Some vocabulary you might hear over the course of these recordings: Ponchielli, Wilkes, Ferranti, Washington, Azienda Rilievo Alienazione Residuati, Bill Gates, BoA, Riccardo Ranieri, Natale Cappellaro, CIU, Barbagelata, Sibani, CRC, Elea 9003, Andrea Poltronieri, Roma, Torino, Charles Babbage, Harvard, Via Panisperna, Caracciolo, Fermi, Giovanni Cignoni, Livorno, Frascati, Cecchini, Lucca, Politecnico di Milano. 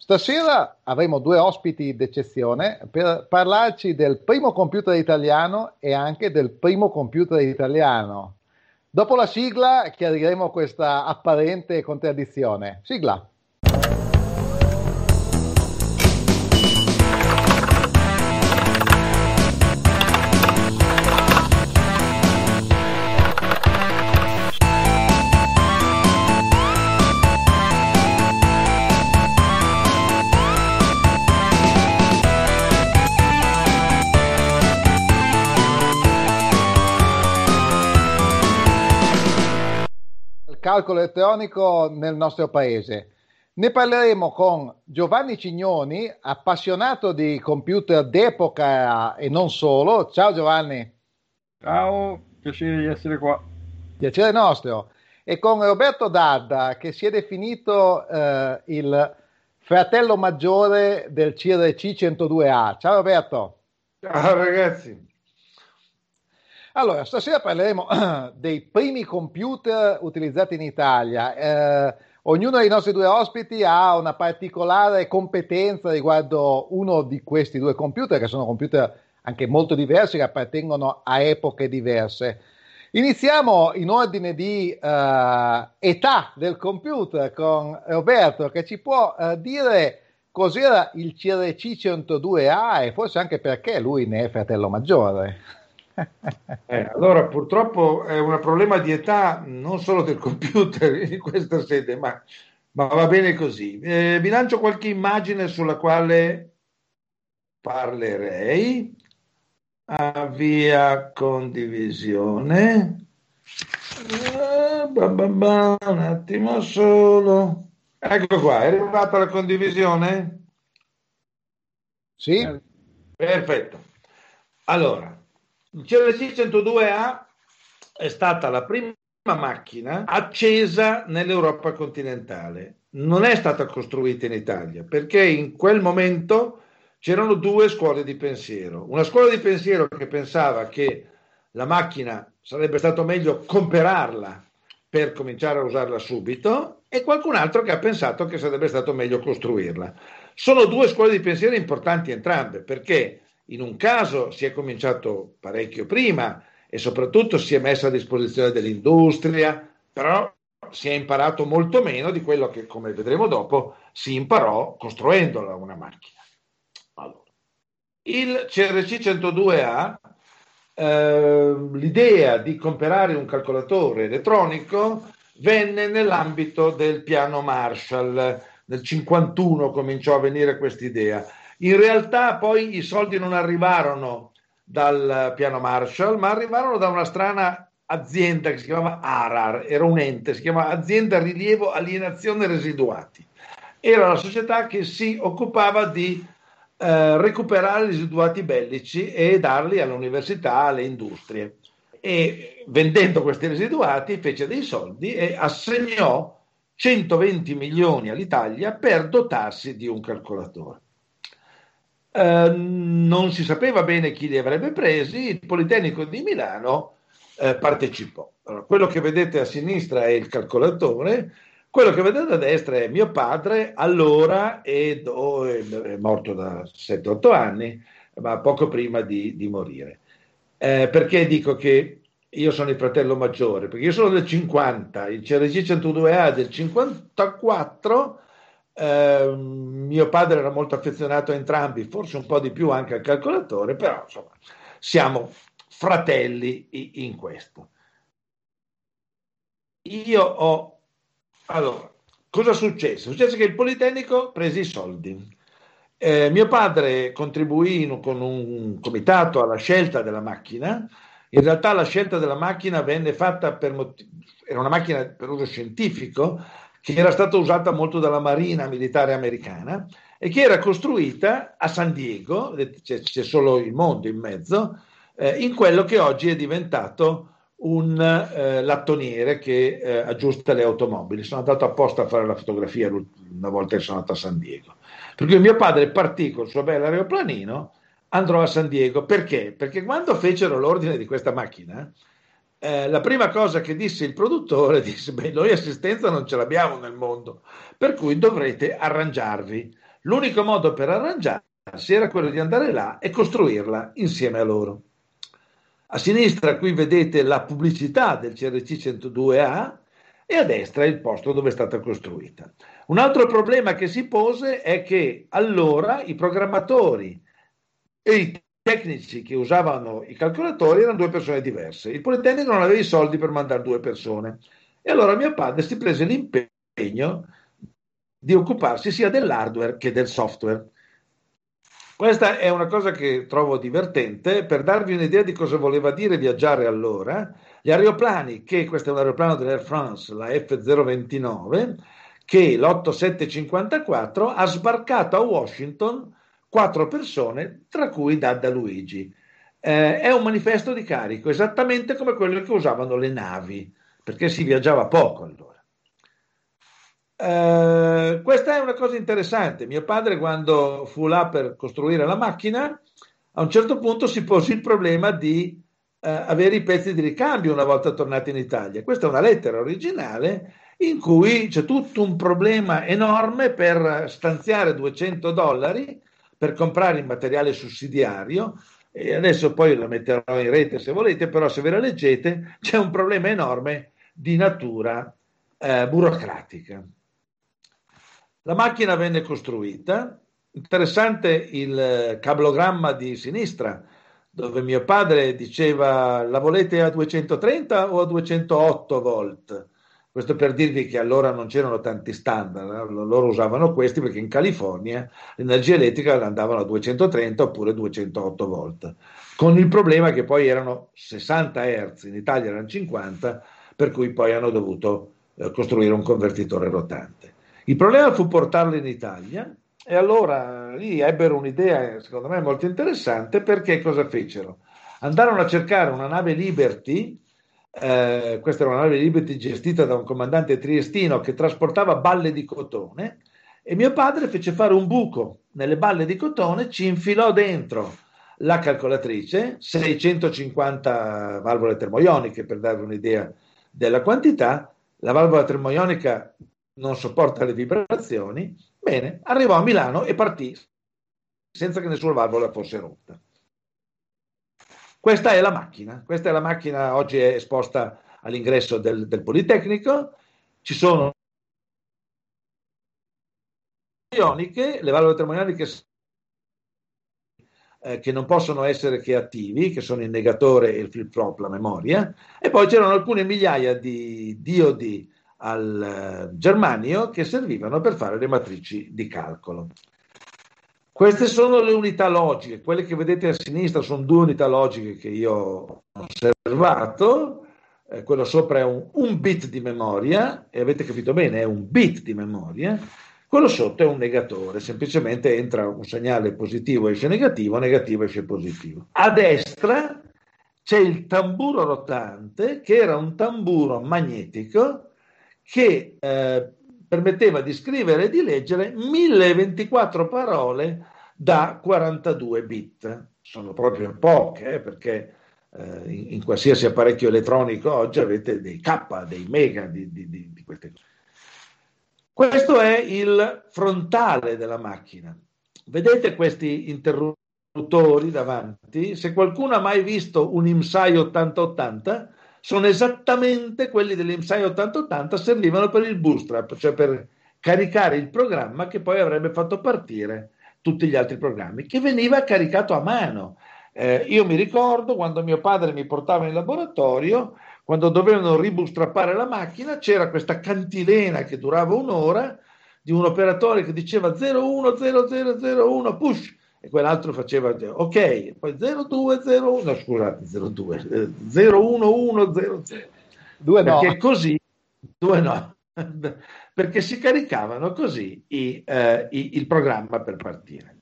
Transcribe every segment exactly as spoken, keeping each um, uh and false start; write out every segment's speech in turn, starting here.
Stasera avremo due ospiti d'eccezione per parlarci del primo computer italiano e anche del primo computer italiano. Dopo la sigla chiariremo questa apparente contraddizione. Sigla. Calcolo elettronico nel nostro paese. Ne parleremo con Giovanni Cignoni, appassionato di computer d'epoca e non solo. Ciao Giovanni. Ciao, piacere di essere qua. Piacere nostro. E con Roberto Dadda, che si è definito eh, il fratello maggiore del C R C centodue A. Ciao Roberto. Ciao ragazzi. Allora, stasera parleremo dei primi computer utilizzati in Italia. Eh, ognuno dei nostri due ospiti ha una particolare competenza riguardo uno di questi due computer, che sono computer anche molto diversi, che appartengono a epoche diverse. Iniziamo in ordine di eh, età del computer con Roberto, che ci può eh, dire cos'era il C R C centodue A e forse anche perché lui ne è fratello maggiore. Eh, allora purtroppo è un problema di età non solo del computer in questa sede, ma, ma va bene così. Eh, vi lancio qualche immagine sulla quale parlerei. Avvia condivisione. Eh, ba ba ba, un attimo solo. Ecco qua, è arrivata la condivisione? Sì. Eh, perfetto. Allora, il C R C centodue A è stata la prima macchina accesa nell'Europa continentale. Non è stata costruita in Italia, perché in quel momento c'erano due scuole di pensiero. Una scuola di pensiero che pensava che la macchina sarebbe stato meglio comprarla per cominciare a usarla subito, e qualcun altro che ha pensato che sarebbe stato meglio costruirla. Sono due scuole di pensiero importanti entrambe, perché in un caso si è cominciato parecchio prima e soprattutto si è messa a disposizione dell'industria, però si è imparato molto meno di quello che, come vedremo dopo, si imparò costruendola una macchina. Allora, il C R C centodue A, eh, l'idea di comprare un calcolatore elettronico venne nell'ambito del piano Marshall. Nel cinquantuno cominciò a venire questa idea. In realtà poi i soldi non arrivarono dal piano Marshall, ma arrivarono da una strana azienda che si chiamava ARAR, era un ente, si chiamava Azienda Rilievo Alienazione Residuati. Era la società che si occupava di eh, recuperare residuati bellici e darli all'università, alle industrie. E vendendo questi residuati fece dei soldi e assegnò centoventi milioni all'Italia per dotarsi di un calcolatore. Eh, non si sapeva bene chi li avrebbe presi, il Politecnico di Milano eh, partecipò. Allora, quello che vedete a sinistra è il calcolatore, quello che vedete a destra è mio padre, allora ed, oh, è morto da sette otto anni, ma poco prima di, di morire. Eh, perché dico che io sono il fratello maggiore? Perché io sono del cinquanta, il C R C centodue A del cinquantaquattro. Eh, mio padre era molto affezionato a entrambi, forse un po' di più anche al calcolatore, però insomma siamo fratelli in questo. Io ho allora, cosa successe? Successe che il Politecnico prese i soldi, eh, mio padre contribuì in, con un comitato alla scelta della macchina. In realtà la scelta della macchina venne fatta per motivi, era una macchina per uso scientifico che era stata usata molto dalla Marina militare americana e che era costruita a San Diego, c'è, c'è solo il mondo in mezzo, eh, in quello che oggi è diventato un eh, lattoniere che eh, aggiusta le automobili. Sono andato apposta a fare la fotografia una volta che sono andato a San Diego. Perché mio padre partì col suo bel aeroplanino, andò a San Diego. Perché? Perché quando fecero l'ordine di questa macchina, Eh, la prima cosa che disse il produttore disse: beh, noi assistenza non ce l'abbiamo nel mondo, per cui dovrete arrangiarvi L'unico modo per arrangiarsi era quello di andare là e costruirla insieme a loro. A sinistra qui vedete la pubblicità del C R C centodue A e a destra il posto dove è stata costruita. Un altro problema che si pose è che allora i programmatori e i tecnici che usavano i calcolatori erano due persone diverse. Il Politecnico non aveva i soldi per mandare due persone e allora mio padre si prese l'impegno di occuparsi sia dell'hardware che del software. Questa è una cosa che trovo divertente per darvi un'idea di cosa voleva dire viaggiare allora. Gli aeroplani, che questo è un aeroplano dell'Air France, la F zero ventinove, che l'otto sette cinquantaquattro ha sbarcato a Washington quattro persone, tra cui Dadda Luigi. Eh, è un manifesto di carico, esattamente come quello che usavano le navi, perché si viaggiava poco allora. Eh, questa è una cosa interessante. Mio padre, quando fu là per costruire la macchina, a un certo punto si pose il problema di eh, avere i pezzi di ricambio una volta tornati in Italia. Questa è una lettera originale in cui c'è tutto un problema enorme per stanziare duecento dollari per comprare il materiale sussidiario, e adesso poi la metterò in rete se volete, però se ve la leggete c'è un problema enorme di natura eh, burocratica. La macchina venne costruita, interessante il cablogramma di sinistra, dove mio padre diceva: la volete a duecentotrenta o a duecentootto volt? Questo per dirvi che allora non c'erano tanti standard, loro usavano questi perché in California l'energia elettrica andavano a duecentotrenta oppure duecentootto volt, con il problema che poi erano sessanta hertz, in Italia erano cinquanta, per cui poi hanno dovuto eh, costruire un convertitore rotante. Il problema fu portarli in Italia e allora lì ebbero un'idea secondo me molto interessante, perché cosa fecero? Andarono a cercare una nave Liberty. Eh, questa era una nave Liberty gestita da un comandante triestino che trasportava balle di cotone, e mio padre fece fare un buco nelle balle di cotone, ci infilò dentro la calcolatrice, seicentocinquanta valvole termoioniche, per darvi un'idea della quantità. La valvola termoionica non sopporta le vibrazioni. Bene, arrivò a Milano e partì senza che nessuna valvola fosse rotta. Questa è la macchina, questa è la macchina, oggi è esposta all'ingresso del, del Politecnico. Ci sono le valvole termoioniche eh, che non possono essere che attivi, che sono il negatore e il flip-flop, la memoria, e poi c'erano alcune migliaia di diodi al eh, germanio che servivano per fare le matrici di calcolo. Queste sono le unità logiche, quelle che vedete a sinistra sono due unità logiche che io ho osservato, eh, quello sopra è un, un bit di memoria, e avete capito bene, è un bit di memoria, quello sotto è un negatore, semplicemente entra un segnale positivo e esce negativo, negativo esce positivo. A destra c'è il tamburo rotante, che era un tamburo magnetico che eh, permetteva di scrivere e di leggere mille ventiquattro parole da quarantadue bit. Sono proprio poche, eh, perché eh, in, in qualsiasi apparecchio elettronico oggi avete dei K, dei mega, di, di, di, di queste cose. Questo è il frontale della macchina. Vedete questi interruttori davanti? Se qualcuno ha mai visto un IMSAI ottanta ottanta, sono esattamente quelli dell'IMSAI ottanta ottanta, servivano per il bootstrap, cioè per caricare il programma che poi avrebbe fatto partire tutti gli altri programmi, che veniva caricato a mano. Eh, io mi ricordo quando mio padre mi portava in laboratorio, quando dovevano ribootstrappare la macchina, c'era questa cantilena che durava un'ora di un operatore che diceva zero uno zero zero zero uno push, e quell'altro faceva ok, poi zero due zero uno, no scusate, zero due, zero uno uno zero zero, due no, perché così, due no, perché si caricavano così i, eh, i, il programma per partire.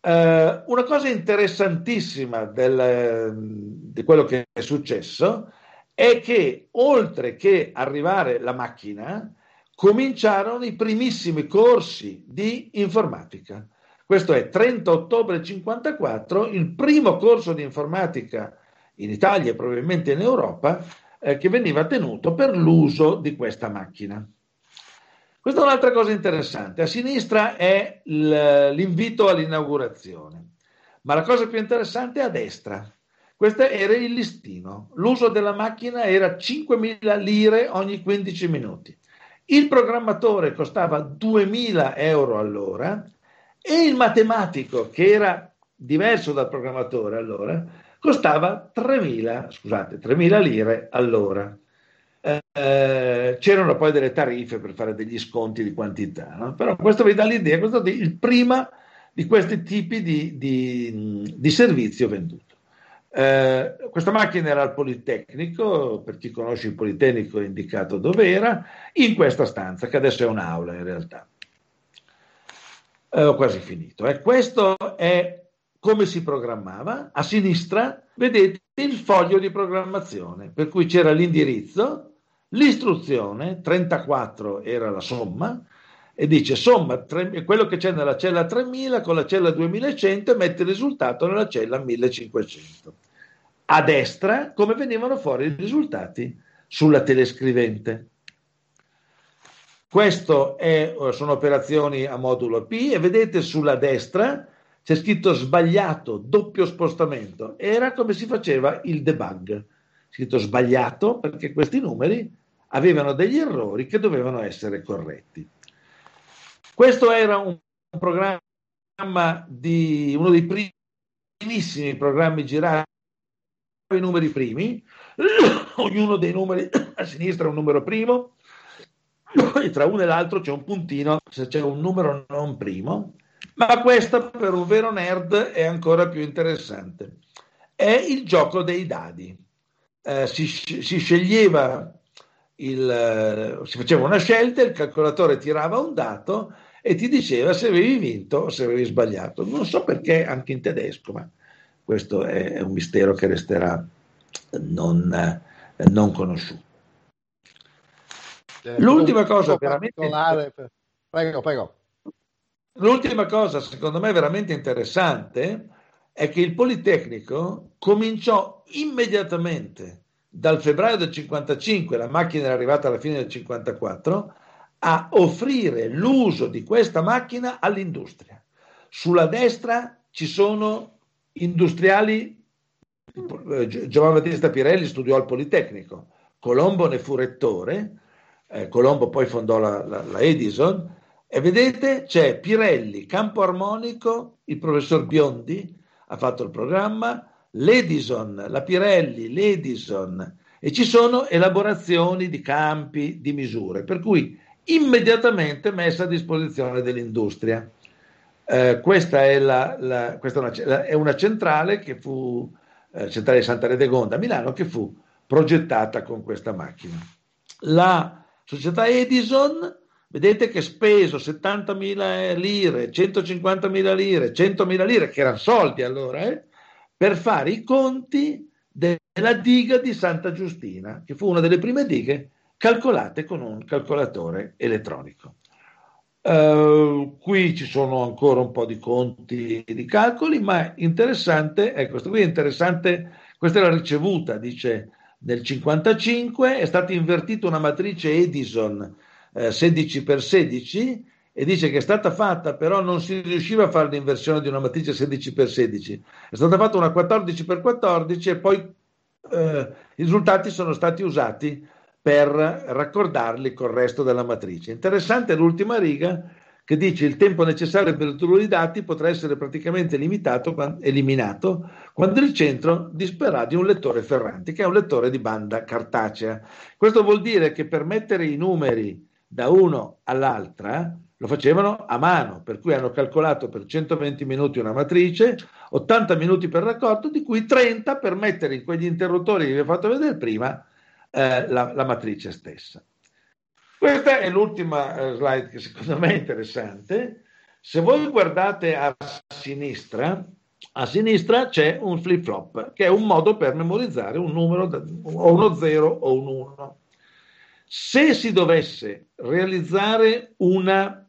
Eh, una cosa interessantissima del, di quello che è successo è che oltre che arrivare la macchina, cominciarono i primissimi corsi di informatica. Questo è trenta ottobre cinquantaquattro, il primo corso di informatica in Italia e probabilmente in Europa eh, che veniva tenuto per l'uso di questa macchina. Questa è un'altra cosa interessante. A sinistra è l'invito all'inaugurazione, ma la cosa più interessante è a destra. Questo era il listino. L'uso della macchina era cinquemila lire ogni quindici minuti. Il programmatore costava duemila euro all'ora e il matematico, che era diverso dal programmatore allora, costava tremila, scusate, tremila lire all'ora. Eh, c'erano poi delle tariffe per fare degli sconti di quantità, no? Però questo vi dà l'idea, questo è il prima di questi tipi di, di, di servizio venduto. Eh, questa macchina era al Politecnico, per chi conosce il Politecnico è indicato dove era, in questa stanza che adesso è un'aula in realtà. Eh, ho quasi finito. Eh. Questo è come si programmava. A sinistra vedete il foglio di programmazione, per cui c'era l'indirizzo, l'istruzione, trentaquattro era la somma, e dice somma tre, quello che c'è nella cella tremila con la cella duemilacento e mette il risultato nella cella millecinquecento. A destra come venivano fuori i risultati sulla telescrivente. Queste sono operazioni a modulo P e vedete sulla destra c'è scritto sbagliato, doppio spostamento. Era come si faceva il debug. Scritto sbagliato perché questi numeri avevano degli errori che dovevano essere corretti. Questo era un programma di uno dei primissimi programmi girati, i numeri primi. Ognuno dei numeri a sinistra è un numero primo e tra uno e l'altro c'è un puntino se c'è un numero non primo. Ma questa per un vero nerd è ancora più interessante. È il gioco dei dadi. Eh, si, si sceglieva, il, si faceva una scelta, il calcolatore tirava un dato e ti diceva se avevi vinto o se avevi sbagliato. Non so perché anche in tedesco, ma questo è un mistero che resterà non, non conosciuto. Eh, L'ultima cosa veramente... Per... Prego, prego. L'ultima cosa, secondo me, veramente interessante è che il Politecnico cominciò immediatamente dal febbraio del cinquantacinque, la macchina era arrivata alla fine del cinquantaquattro, a offrire l'uso di questa macchina all'industria. Sulla destra ci sono industriali, Giovan Battista Pirelli studiò al Politecnico, Colombo ne fu rettore, eh, Colombo poi fondò la, la, la Edison. E vedete c'è Pirelli, Campoarmonico, il professor Biondi ha fatto il programma, l'Edison, la Pirelli, l'Edison, e ci sono elaborazioni di campi, di misure, per cui immediatamente messa a disposizione dell'industria. Eh, questa è, la, la, questa è, una, la, è una centrale che fu, eh, centrale di Santa Redegonda a Milano, che fu progettata con questa macchina. La società Edison... Vedete che speso settantamila lire, centocinquantamila lire, centomila lire, che erano soldi allora, eh, per fare i conti della diga di Santa Giustina, che fu una delle prime dighe calcolate con un calcolatore elettronico. Uh, qui ci sono ancora un po' di conti e di calcoli, ma interessante, ecco, questo qui è interessante, questa è la ricevuta, dice, nel cinquantacinque è stata invertita una matrice Edison, sedici per sedici, e dice che è stata fatta, però non si riusciva a fare l'inversione di una matrice sedici per sedici, è stata fatta una quattordici per quattordici e poi eh, i risultati sono stati usati per raccordarli col resto della matrice. Interessante l'ultima riga che dice il tempo necessario per l'ottenimento dei dati potrà essere praticamente limitato, eliminato quando il centro disporrà di un lettore Ferranti, che è un lettore di banda cartacea. Questo vuol dire che per mettere i numeri da uno all'altra lo facevano a mano, per cui hanno calcolato per centoventi minuti una matrice, ottanta minuti per raccordo, di cui trenta per mettere in quegli interruttori che vi ho fatto vedere prima eh, la, la matrice stessa. Questa è l'ultima slide che secondo me è interessante. Se voi guardate a sinistra, a sinistra c'è un flip flop, che è un modo per memorizzare un numero o uno zero o un uno. Se si dovesse realizzare una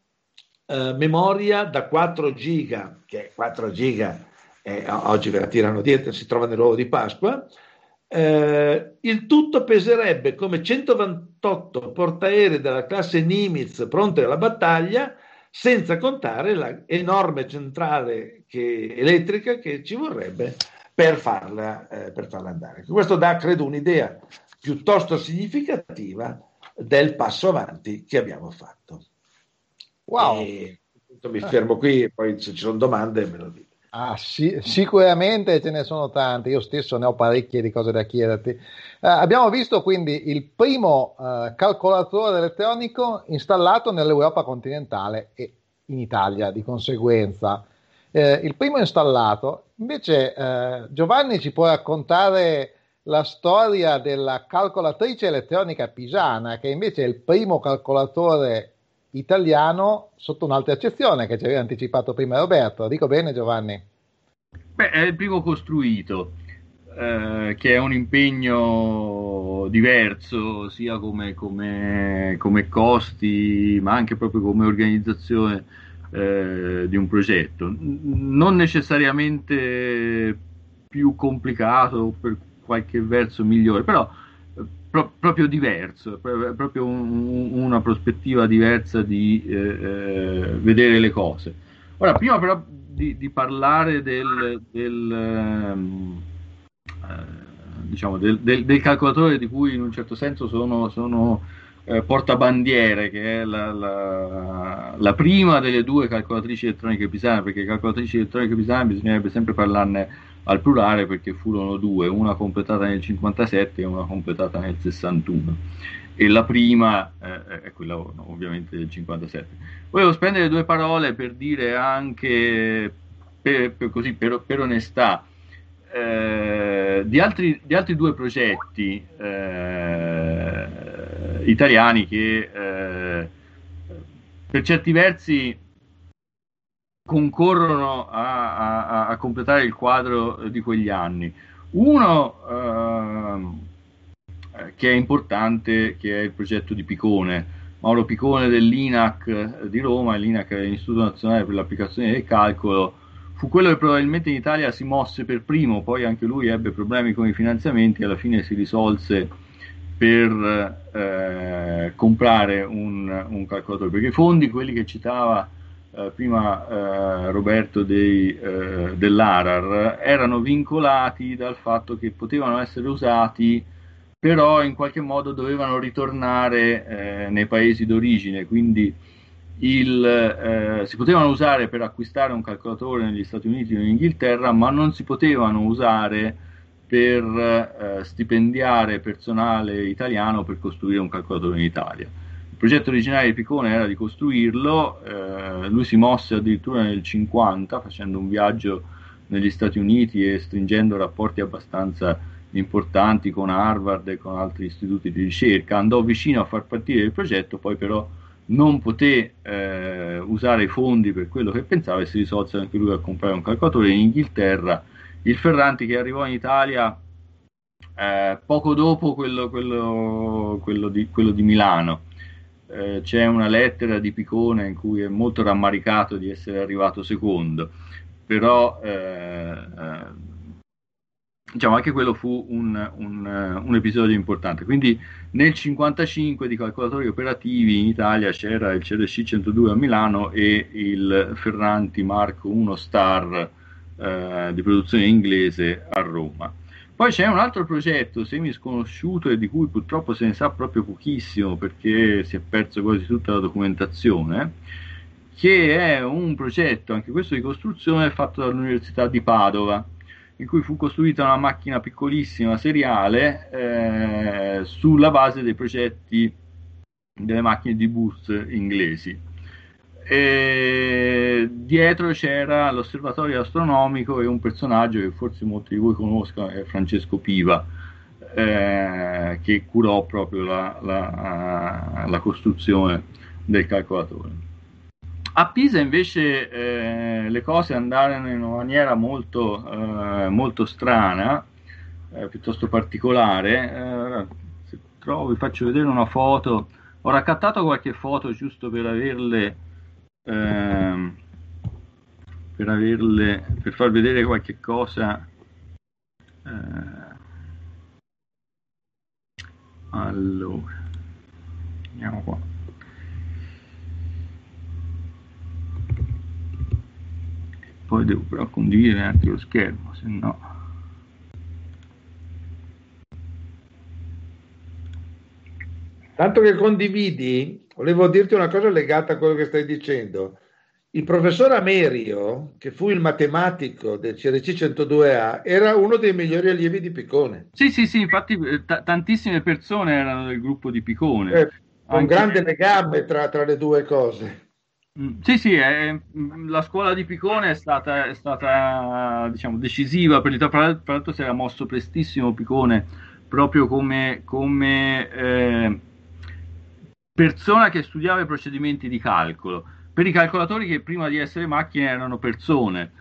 eh, memoria da quattro giga, che quattro giga eh, oggi ve la tirano dietro, si trova nell'uovo di Pasqua, Eh, il tutto peserebbe come centoventotto portaerei della classe Nimitz pronte alla battaglia, senza contare l'enorme centrale che, elettrica che ci vorrebbe per farla, eh, per farla andare. Questo dà, credo, un'idea piuttosto significativa del passo avanti che abbiamo fatto. Wow! E, mi fermo qui e poi se ci sono domande me lo dite. Ah, sì, sicuramente ce ne sono tante, io stesso ne ho parecchie di cose da chiederti. Eh, abbiamo visto quindi il primo eh, calcolatore elettronico installato nell'Europa continentale e in Italia di conseguenza. Eh, il primo installato, invece eh, Giovanni ci può raccontare la storia della calcolatrice elettronica pisana, che invece è il primo calcolatore italiano sotto un'altra accezione che ci aveva anticipato prima Roberto. Dico bene, Giovanni? Beh, è il primo costruito, eh, che è un impegno diverso sia come, come, come costi ma anche proprio come organizzazione eh, di un progetto, non necessariamente più complicato, per qualche verso migliore, però Pro, proprio diverso, pro, proprio un, una prospettiva diversa di eh, vedere le cose. Ora, prima però di, di parlare del, del, eh, diciamo del, del, del calcolatore di cui in un certo senso sono, sono eh, portabandiere, che è la, la, la prima delle due calcolatrici elettroniche pisane, perché calcolatrici elettroniche pisane bisognerebbe sempre parlarne al plurale perché furono due, una completata nel cinquantasette e una completata nel sessantuno, e la prima eh, è quella ovviamente del cinquantasette. Volevo spendere due parole per dire anche, per, per, così, per, per onestà, eh, di, altri, di altri due progetti eh, italiani che eh, per certi versi concorrono a, a, a completare il quadro di quegli anni. Uno eh, che è importante, che è il progetto di Picone, Mauro Picone dell'INAC di Roma. L'INAC è l'Istituto Nazionale per l'Applicazione del Calcolo, fu quello che probabilmente in Italia si mosse per primo, poi anche lui ebbe problemi con i finanziamenti, alla fine si risolse per eh, comprare un, un calcolatore, perché i fondi, quelli che citava Uh, prima uh, Roberto dei, uh, dell'Arar, erano vincolati dal fatto che potevano essere usati, però in qualche modo dovevano ritornare uh, nei paesi d'origine, quindi il, uh, si potevano usare per acquistare un calcolatore negli Stati Uniti o in Inghilterra, ma non si potevano usare per uh, stipendiare personale italiano per costruire un calcolatore in Italia. Il progetto originario di Picone era di costruirlo, eh, lui si mosse addirittura nel cinquanta facendo un viaggio negli Stati Uniti e stringendo rapporti abbastanza importanti con Harvard e con altri istituti di ricerca, andò vicino a far partire il progetto, poi però non poté eh, usare i fondi per quello che pensava e si risolse anche lui a comprare un calcolatore in Inghilterra. Il Ferranti, che arrivò in Italia eh, poco dopo quello, quello, quello, di, quello di Milano. C'è una lettera di Picone in cui è molto rammaricato di essere arrivato secondo, però eh, eh, diciamo anche quello fu un, un, un episodio importante. Quindi nel cinquantacinque di calcolatori operativi in Italia c'era il C R C centodue a Milano e il Ferranti Mark uno Star eh, di produzione inglese a Roma. Poi c'è un altro progetto semi sconosciuto e di cui purtroppo se ne sa proprio pochissimo perché si è perso quasi tutta la documentazione, che è un progetto, anche questo di costruzione, fatto dall'Università di Padova, in cui fu costruita una macchina piccolissima seriale eh, sulla base dei progetti delle macchine di bus inglesi. E dietro c'era l'osservatorio astronomico e un personaggio che forse molti di voi conoscono, è Francesco Piva, eh, che curò proprio la, la, la costruzione del calcolatore. A Pisa invece eh, le cose andarono in una maniera molto, eh, molto strana, eh, piuttosto particolare. Eh, se trovo vi faccio vedere una foto, ho raccattato qualche foto giusto per averle Eh, per averle per far vedere qualche cosa eh, Allora, andiamo qua. Poi devo però condividere anche lo schermo, se no... Tanto che condividi, volevo dirti una cosa legata a quello che stai dicendo. Il professor Amerio, che fu il matematico del C R C centodue A, era uno dei migliori allievi di Picone. Sì, sì, sì, infatti tantissime persone erano del gruppo di Picone. Eh, un grande legame tra, tra le due cose. Sì, sì, eh, la scuola di Picone è stata, è stata diciamo, decisiva, per l'altro si era mosso prestissimo Picone, proprio come, come eh, persona che studiava i procedimenti di calcolo. Per i calcolatori che prima di essere macchine erano persone,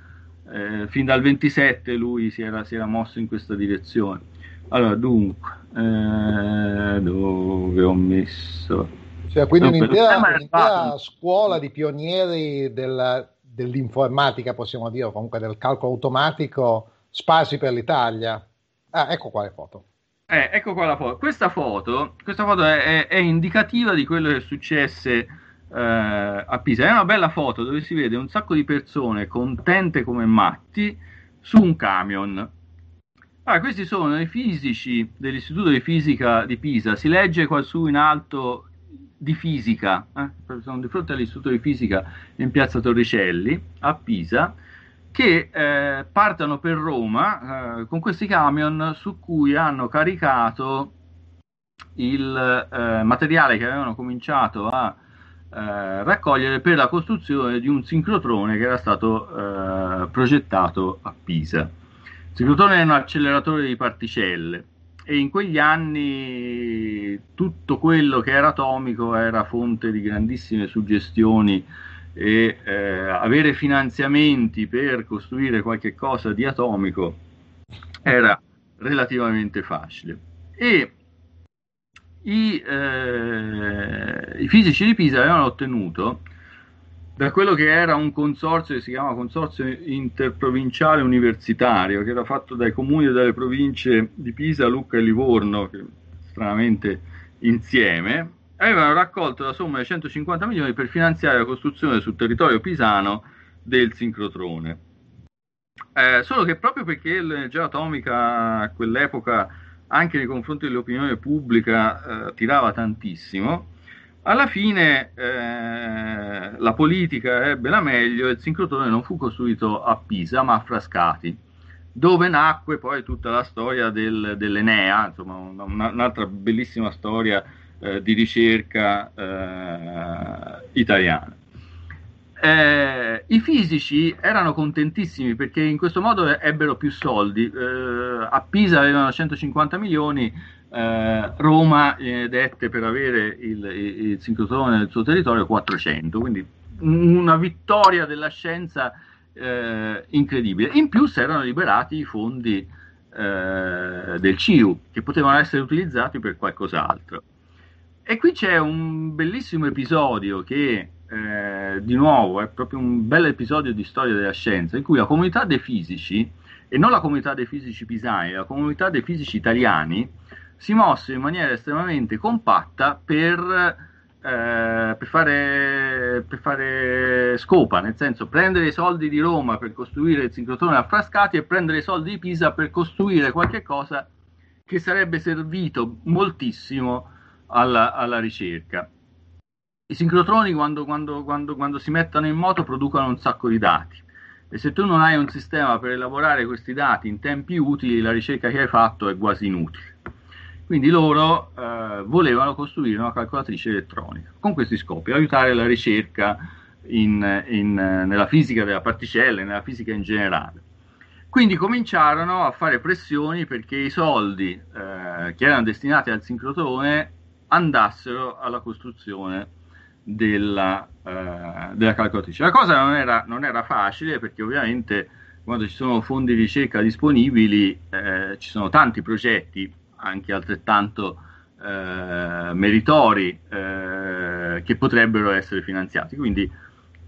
eh, fin dal ventisette lui si era, si era mosso in questa direzione. Allora, dunque, eh, dove ho messo? Cioè, quindi no, un'intera, un'intera scuola di pionieri del, dell'informatica, possiamo dire, o comunque del calcolo automatico, sparsi per l'Italia. Ah, ecco qua le foto. Eh, ecco qua la foto. Questa foto, questa foto è, è, è indicativa di quello che successe Uh, a Pisa. È una bella foto dove si vede un sacco di persone contente come matti su un camion. Allora, questi sono i fisici dell'Istituto di Fisica di Pisa, si legge qua su in alto di fisica, eh? Sono di fronte all'Istituto di Fisica in piazza Torricelli a Pisa, che eh, partono per Roma eh, con questi camion su cui hanno caricato il eh, materiale che avevano cominciato a Eh, raccogliere per la costruzione di un sincrotrone che era stato eh, progettato a Pisa. Il sincrotrone è un acceleratore di particelle e in quegli anni tutto quello che era atomico era fonte di grandissime suggestioni e eh, avere finanziamenti per costruire qualche cosa di atomico era relativamente facile. E I, eh, i fisici di Pisa avevano ottenuto da quello che era un consorzio che si chiamava Consorzio Interprovinciale Universitario, che era fatto dai comuni e dalle province di Pisa, Lucca e Livorno, che stranamente insieme avevano raccolto la somma di centocinquanta milioni per finanziare la costruzione sul territorio pisano del sincrotrone, eh, solo che proprio perché l'energia atomica a quell'epoca anche nei confronti dell'opinione pubblica eh, tirava tantissimo, alla fine eh, la politica ebbe la meglio e il sincrotrone non fu costruito a Pisa ma a Frascati, dove nacque poi tutta la storia del, dell'Enea, insomma una, un'altra bellissima storia eh, di ricerca eh, italiana. Eh, i fisici erano contentissimi perché in questo modo ebbero più soldi, eh, a Pisa avevano centocinquanta milioni, eh, Roma eh, dette per avere il, il, il sincrotrone nel suo territorio quattrocento, quindi una vittoria della scienza eh, incredibile. In più si erano liberati i fondi eh, del C I U che potevano essere utilizzati per qualcos'altro. E qui c'è un bellissimo episodio che Eh, di nuovo è eh, proprio un bel episodio di storia della scienza, in cui la comunità dei fisici, e non la comunità dei fisici pisani, la comunità dei fisici italiani si mosse in maniera estremamente compatta per, eh, per, fare, per fare scopa, nel senso prendere i soldi di Roma per costruire il sincrotrone a Frascati e prendere i soldi di Pisa per costruire qualche cosa che sarebbe servito moltissimo alla, alla ricerca. I sincrotroni quando, quando, quando, quando si mettono in moto producono un sacco di dati e se tu non hai un sistema per elaborare questi dati in tempi utili, la ricerca che hai fatto è quasi inutile. Quindi loro eh, volevano costruire una calcolatrice elettronica con questi scopi, aiutare la ricerca in, in, nella fisica della particella e nella fisica in generale. Quindi cominciarono a fare pressioni perché i soldi eh, che erano destinati al sincrotrone andassero alla costruzione Della, eh, della calcolatrice. La cosa non era, non era facile perché ovviamente quando ci sono fondi di ricerca disponibili eh, ci sono tanti progetti anche altrettanto eh, meritori eh, che potrebbero essere finanziati, quindi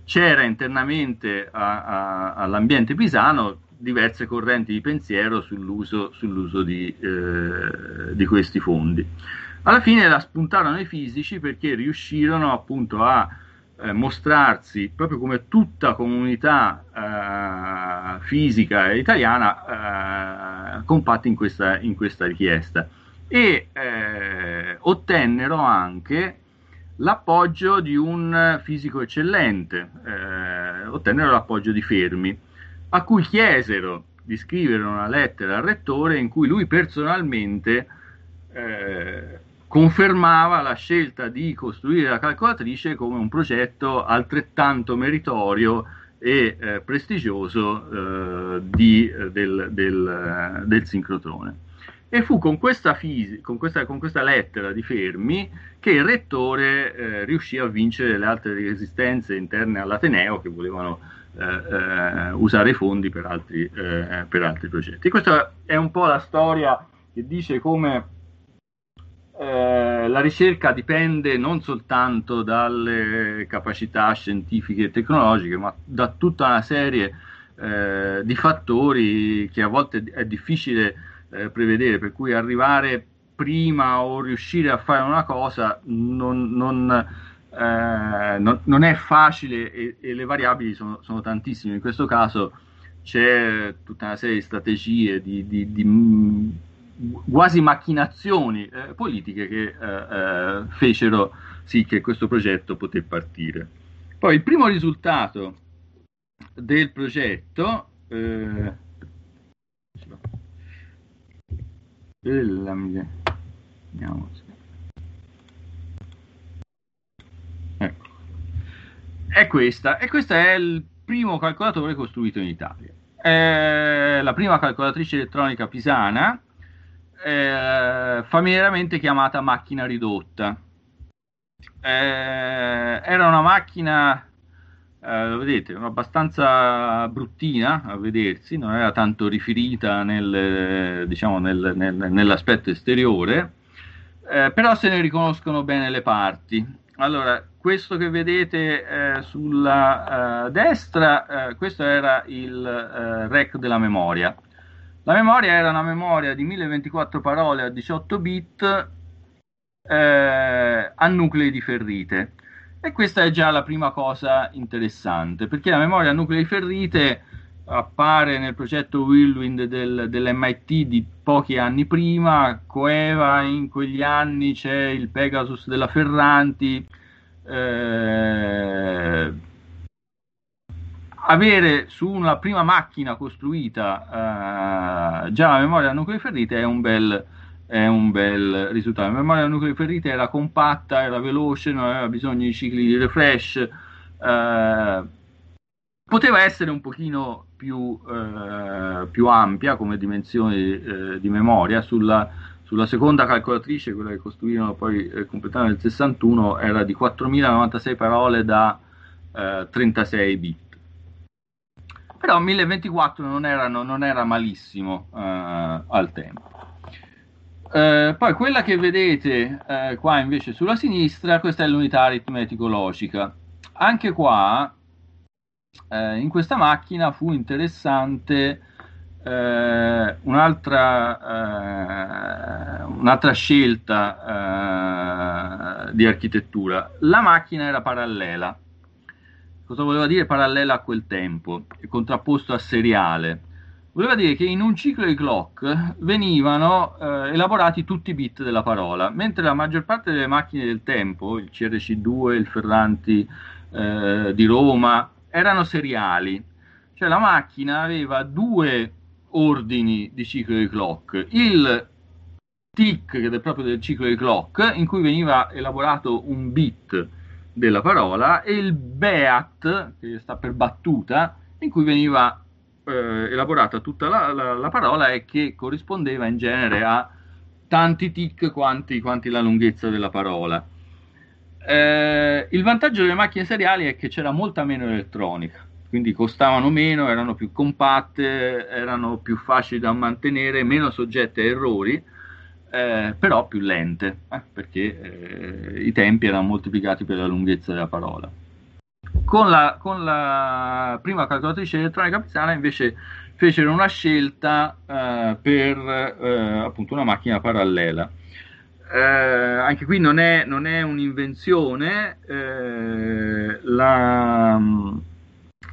c'era internamente a, a, all'ambiente pisano diverse correnti di pensiero sull'uso, sull'uso di, eh, di questi fondi. Alla fine la spuntarono i fisici perché riuscirono appunto a eh, mostrarsi, proprio come tutta comunità eh, fisica italiana, eh, compatti in questa, in questa richiesta, e eh, ottennero anche l'appoggio di un fisico eccellente, eh, ottennero l'appoggio di Fermi, a cui chiesero di scrivere una lettera al rettore in cui lui personalmente eh, confermava la scelta di costruire la calcolatrice come un progetto altrettanto meritorio e eh, prestigioso eh, di, eh, del, del, del sincrotrone. E fu con questa, fisi, con, questa, con questa lettera di Fermi che il rettore eh, riuscì a vincere le altre resistenze interne all'Ateneo, che volevano eh, eh, usare i fondi per altri, eh, per altri progetti. E questa è un po' la storia che dice come eh, la ricerca dipende non soltanto dalle capacità scientifiche e tecnologiche, ma da tutta una serie eh, di fattori che a volte è difficile Eh, prevedere, per cui arrivare prima o riuscire a fare una cosa non, non, eh, non, non è facile, e, e le variabili sono, sono tantissime. In questo caso c'è tutta una serie di strategie, di, di, di mh, quasi macchinazioni eh, politiche che eh, eh, fecero sì che questo progetto poté partire. Poi il primo risultato del progetto eh, Andiamo. Ecco. È questa, e questo è il primo calcolatore costruito in Italia. È la prima calcolatrice elettronica pisana, eh, familiarmente chiamata macchina ridotta. Eh, era una macchina, eh, lo vedete, abbastanza bruttina a vedersi, non era tanto riferita nel, diciamo, nel, nel, nell'aspetto esteriore, eh, però se ne riconoscono bene le parti. Allora, questo che vedete eh, sulla eh, destra, eh, questo era il eh, rack della memoria. La memoria era una memoria di mille ventiquattro parole a diciotto bit eh, a nuclei di ferrite. E questa è già la prima cosa interessante, perché la memoria a nuclei ferrite appare nel progetto Whirlwind del, dell'M I T di pochi anni prima, coeva in quegli anni, c'è il Pegasus della Ferranti. Eh, avere su una prima macchina costruita eh, già la memoria a nuclei ferrite è un bel... è un bel risultato. La memoria nucleo ferrite era compatta, era veloce, non aveva bisogno di cicli di refresh, eh, poteva essere un pochino più, eh, più ampia come dimensione eh, di memoria. Sulla, sulla seconda calcolatrice, quella che costruirono poi eh, completando nel sessantuno, era di quattromilanovantasei parole da eh, trentasei bit. Però mille ventiquattro non, erano, non era malissimo eh, al tempo. Eh, poi quella che vedete eh, qua invece sulla sinistra, questa è l'unità aritmetico-logica. Anche qua, eh, in questa macchina fu interessante eh, un'altra eh, un'altra scelta eh, di architettura. La macchina era parallela. Cosa voleva dire parallela a quel tempo? Contrapposto a seriale. Voleva dire che in un ciclo di clock venivano eh, elaborati tutti i bit della parola, mentre la maggior parte delle macchine del tempo, il C R C due, il Ferranti eh, di Roma, erano seriali. Cioè la macchina aveva due ordini di ciclo di clock, il tick, che è proprio del ciclo di clock, in cui veniva elaborato un bit della parola, e il beat, che sta per battuta, in cui veniva elaborata tutta la, la, la parola, e che corrispondeva in genere a tanti tick quanti, quanti la lunghezza della parola. Eh, il vantaggio delle macchine seriali è che c'era molta meno elettronica, quindi costavano meno, erano più compatte, erano più facili da mantenere, meno soggette a errori, eh, però più lente, eh, perché eh, i tempi erano moltiplicati per la lunghezza della parola. Con la, con la prima calcolatrice elettronica pisana invece fecero una scelta eh, per eh, appunto una macchina parallela. Eh, anche qui non è, non è un'invenzione, eh, la,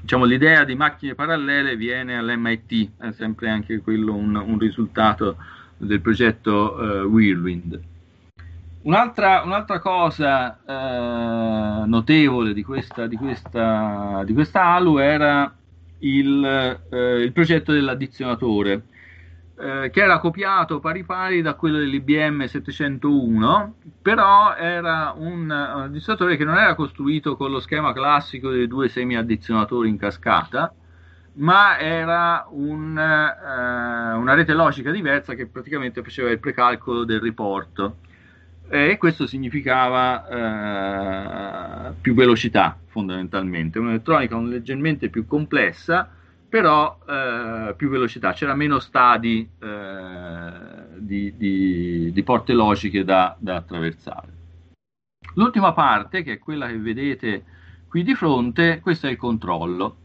diciamo, l'idea di macchine parallele viene all'M I T, è sempre anche quello un, un risultato del progetto eh, Whirlwind. Un'altra, un'altra cosa eh, notevole di questa, di questa, di questa A L U era il, eh, il progetto dell'addizionatore, Eh, che era copiato pari pari da quello dell'I B M settecentouno, però era un, un addizionatore che non era costruito con lo schema classico dei due semi-addizionatori in cascata, ma era un, eh, una rete logica diversa che praticamente faceva il precalcolo del riporto, eh, e questo significava eh, più velocità fondamentalmente, un'elettronica un leggermente più complessa, però eh, più velocità, c'era meno stadi eh, di, di, di porte logiche da, da attraversare. L'ultima parte, che è quella che vedete qui di fronte, questo è il controllo,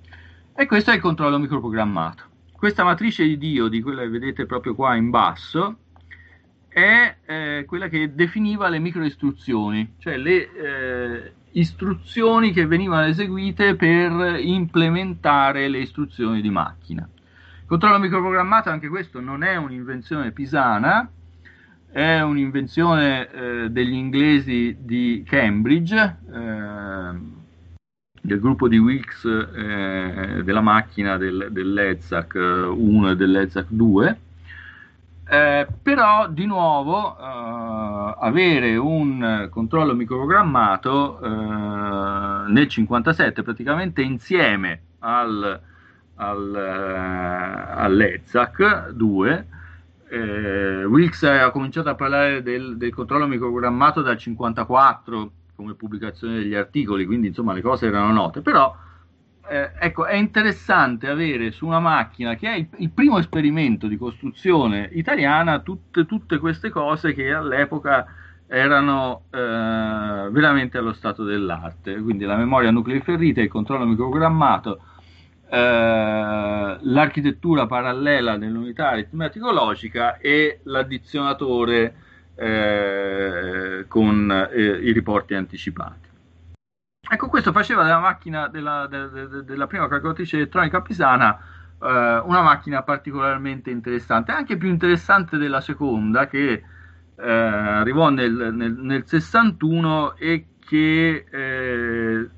e questo è il controllo microprogrammato. Questa matrice di diodi, quella che vedete proprio qua in basso, è eh, quella che definiva le microistruzioni, cioè le eh, istruzioni che venivano eseguite per implementare le istruzioni di macchina. Il controllo microprogrammato, anche questo non è un'invenzione pisana, è un'invenzione eh, degli inglesi di Cambridge, eh, del gruppo di Wilkes eh, della macchina del, dell'EDSAC uno e dell'EDSAC due. Eh, però di nuovo eh, avere un controllo microprogrammato eh, nel cinquantasette, praticamente insieme al, al, eh, all'EDSAC due, eh, Wilkes ha cominciato a parlare del, del controllo microprogrammato dal cinquantaquattro come pubblicazione degli articoli, quindi insomma le cose erano note, però Eh, ecco, è interessante avere su una macchina che è il, il primo esperimento di costruzione italiana tutte, tutte queste cose che all'epoca erano eh, veramente allo stato dell'arte, quindi la memoria nucleiferrita, il controllo microprogrammato, eh, l'architettura parallela dell'unità aritmetico-logica e l'addizionatore eh, con eh, i riporti anticipati. Ecco, questo faceva della macchina della, della, della prima calcolatrice elettronica pisana eh, una macchina particolarmente interessante, anche più interessante della seconda, che eh, arrivò nel, nel, nel sessantuno e che eh,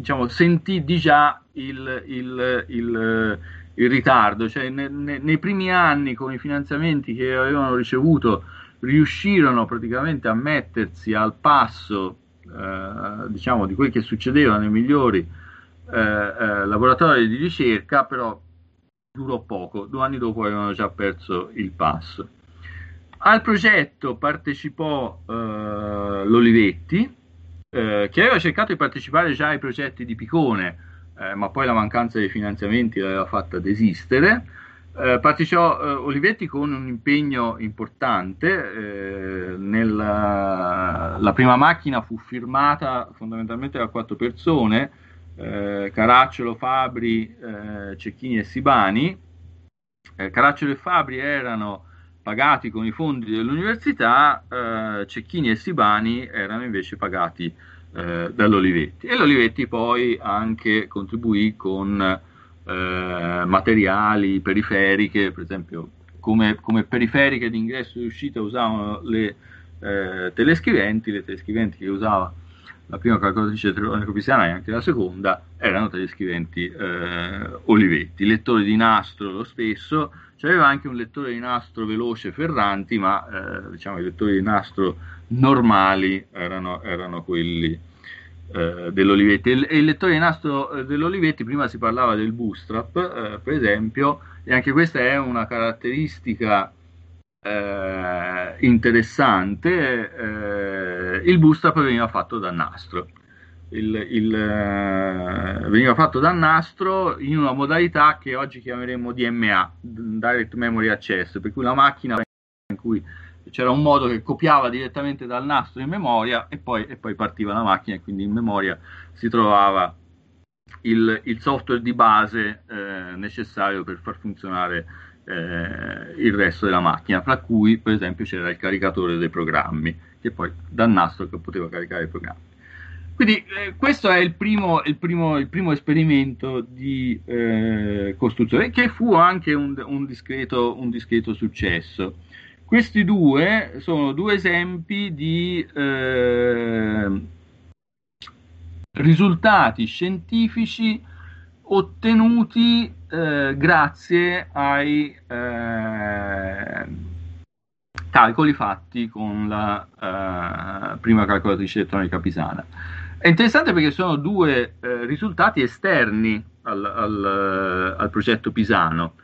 diciamo, sentì di già il, il, il, il ritardo, cioè ne, ne, nei primi anni con i finanziamenti che avevano ricevuto riuscirono praticamente a mettersi al passo Eh, diciamo di quel che succedeva nei migliori eh, eh, laboratori di ricerca, però durò poco, due anni dopo avevano già perso il passo. Al progetto partecipò eh, l'Olivetti, eh, che aveva cercato di partecipare già ai progetti di Picone, eh, ma poi la mancanza dei finanziamenti l'aveva fatta desistere. Eh, partecipò eh, Olivetti con un impegno importante, eh, nella, la prima macchina fu firmata fondamentalmente da quattro persone, eh, Caracciolo, Fabbri, eh, Cecchini e Sibani. eh, Caracciolo e Fabbri erano pagati con i fondi dell'università, eh, Cecchini e Sibani erano invece pagati eh, dall'Olivetti, e l'Olivetti poi anche contribuì con Eh, materiali, periferiche, per esempio come, come periferiche di ingresso e di uscita usavano le eh, telescriventi, le telescriventi che usava la prima calcolatrice elettronico-pisana e anche la seconda erano telescriventi eh, Olivetti. Lettore di nastro lo stesso, c'aveva anche un lettore di nastro veloce Ferranti, ma eh, diciamo i lettori di nastro normali erano, erano quelli dell'Olivetti. E il lettore di nastro dell'Olivetti, prima si parlava del bootstrap eh, per esempio, e anche questa è una caratteristica eh, interessante. Eh, il bootstrap veniva fatto dal nastro, il, il, eh, veniva fatto dal nastro in una modalità che oggi chiameremo D M A, Direct Memory Access, per cui la macchina in cui c'era un modo che copiava direttamente dal nastro in memoria e poi, e poi partiva la macchina, e quindi in memoria si trovava il, il software di base eh, necessario per far funzionare eh, il resto della macchina, fra cui per esempio c'era il caricatore dei programmi, che poi dal nastro che poteva caricare i programmi. Quindi eh, questo è il primo, il primo, il primo esperimento di eh, costruzione, che fu anche un, un, discreto, un discreto successo. Questi due sono due esempi di eh, risultati scientifici ottenuti eh, grazie ai eh, calcoli fatti con la eh, prima calcolatrice elettronica pisana. È interessante perché sono due eh, risultati esterni al, al, al progetto pisano.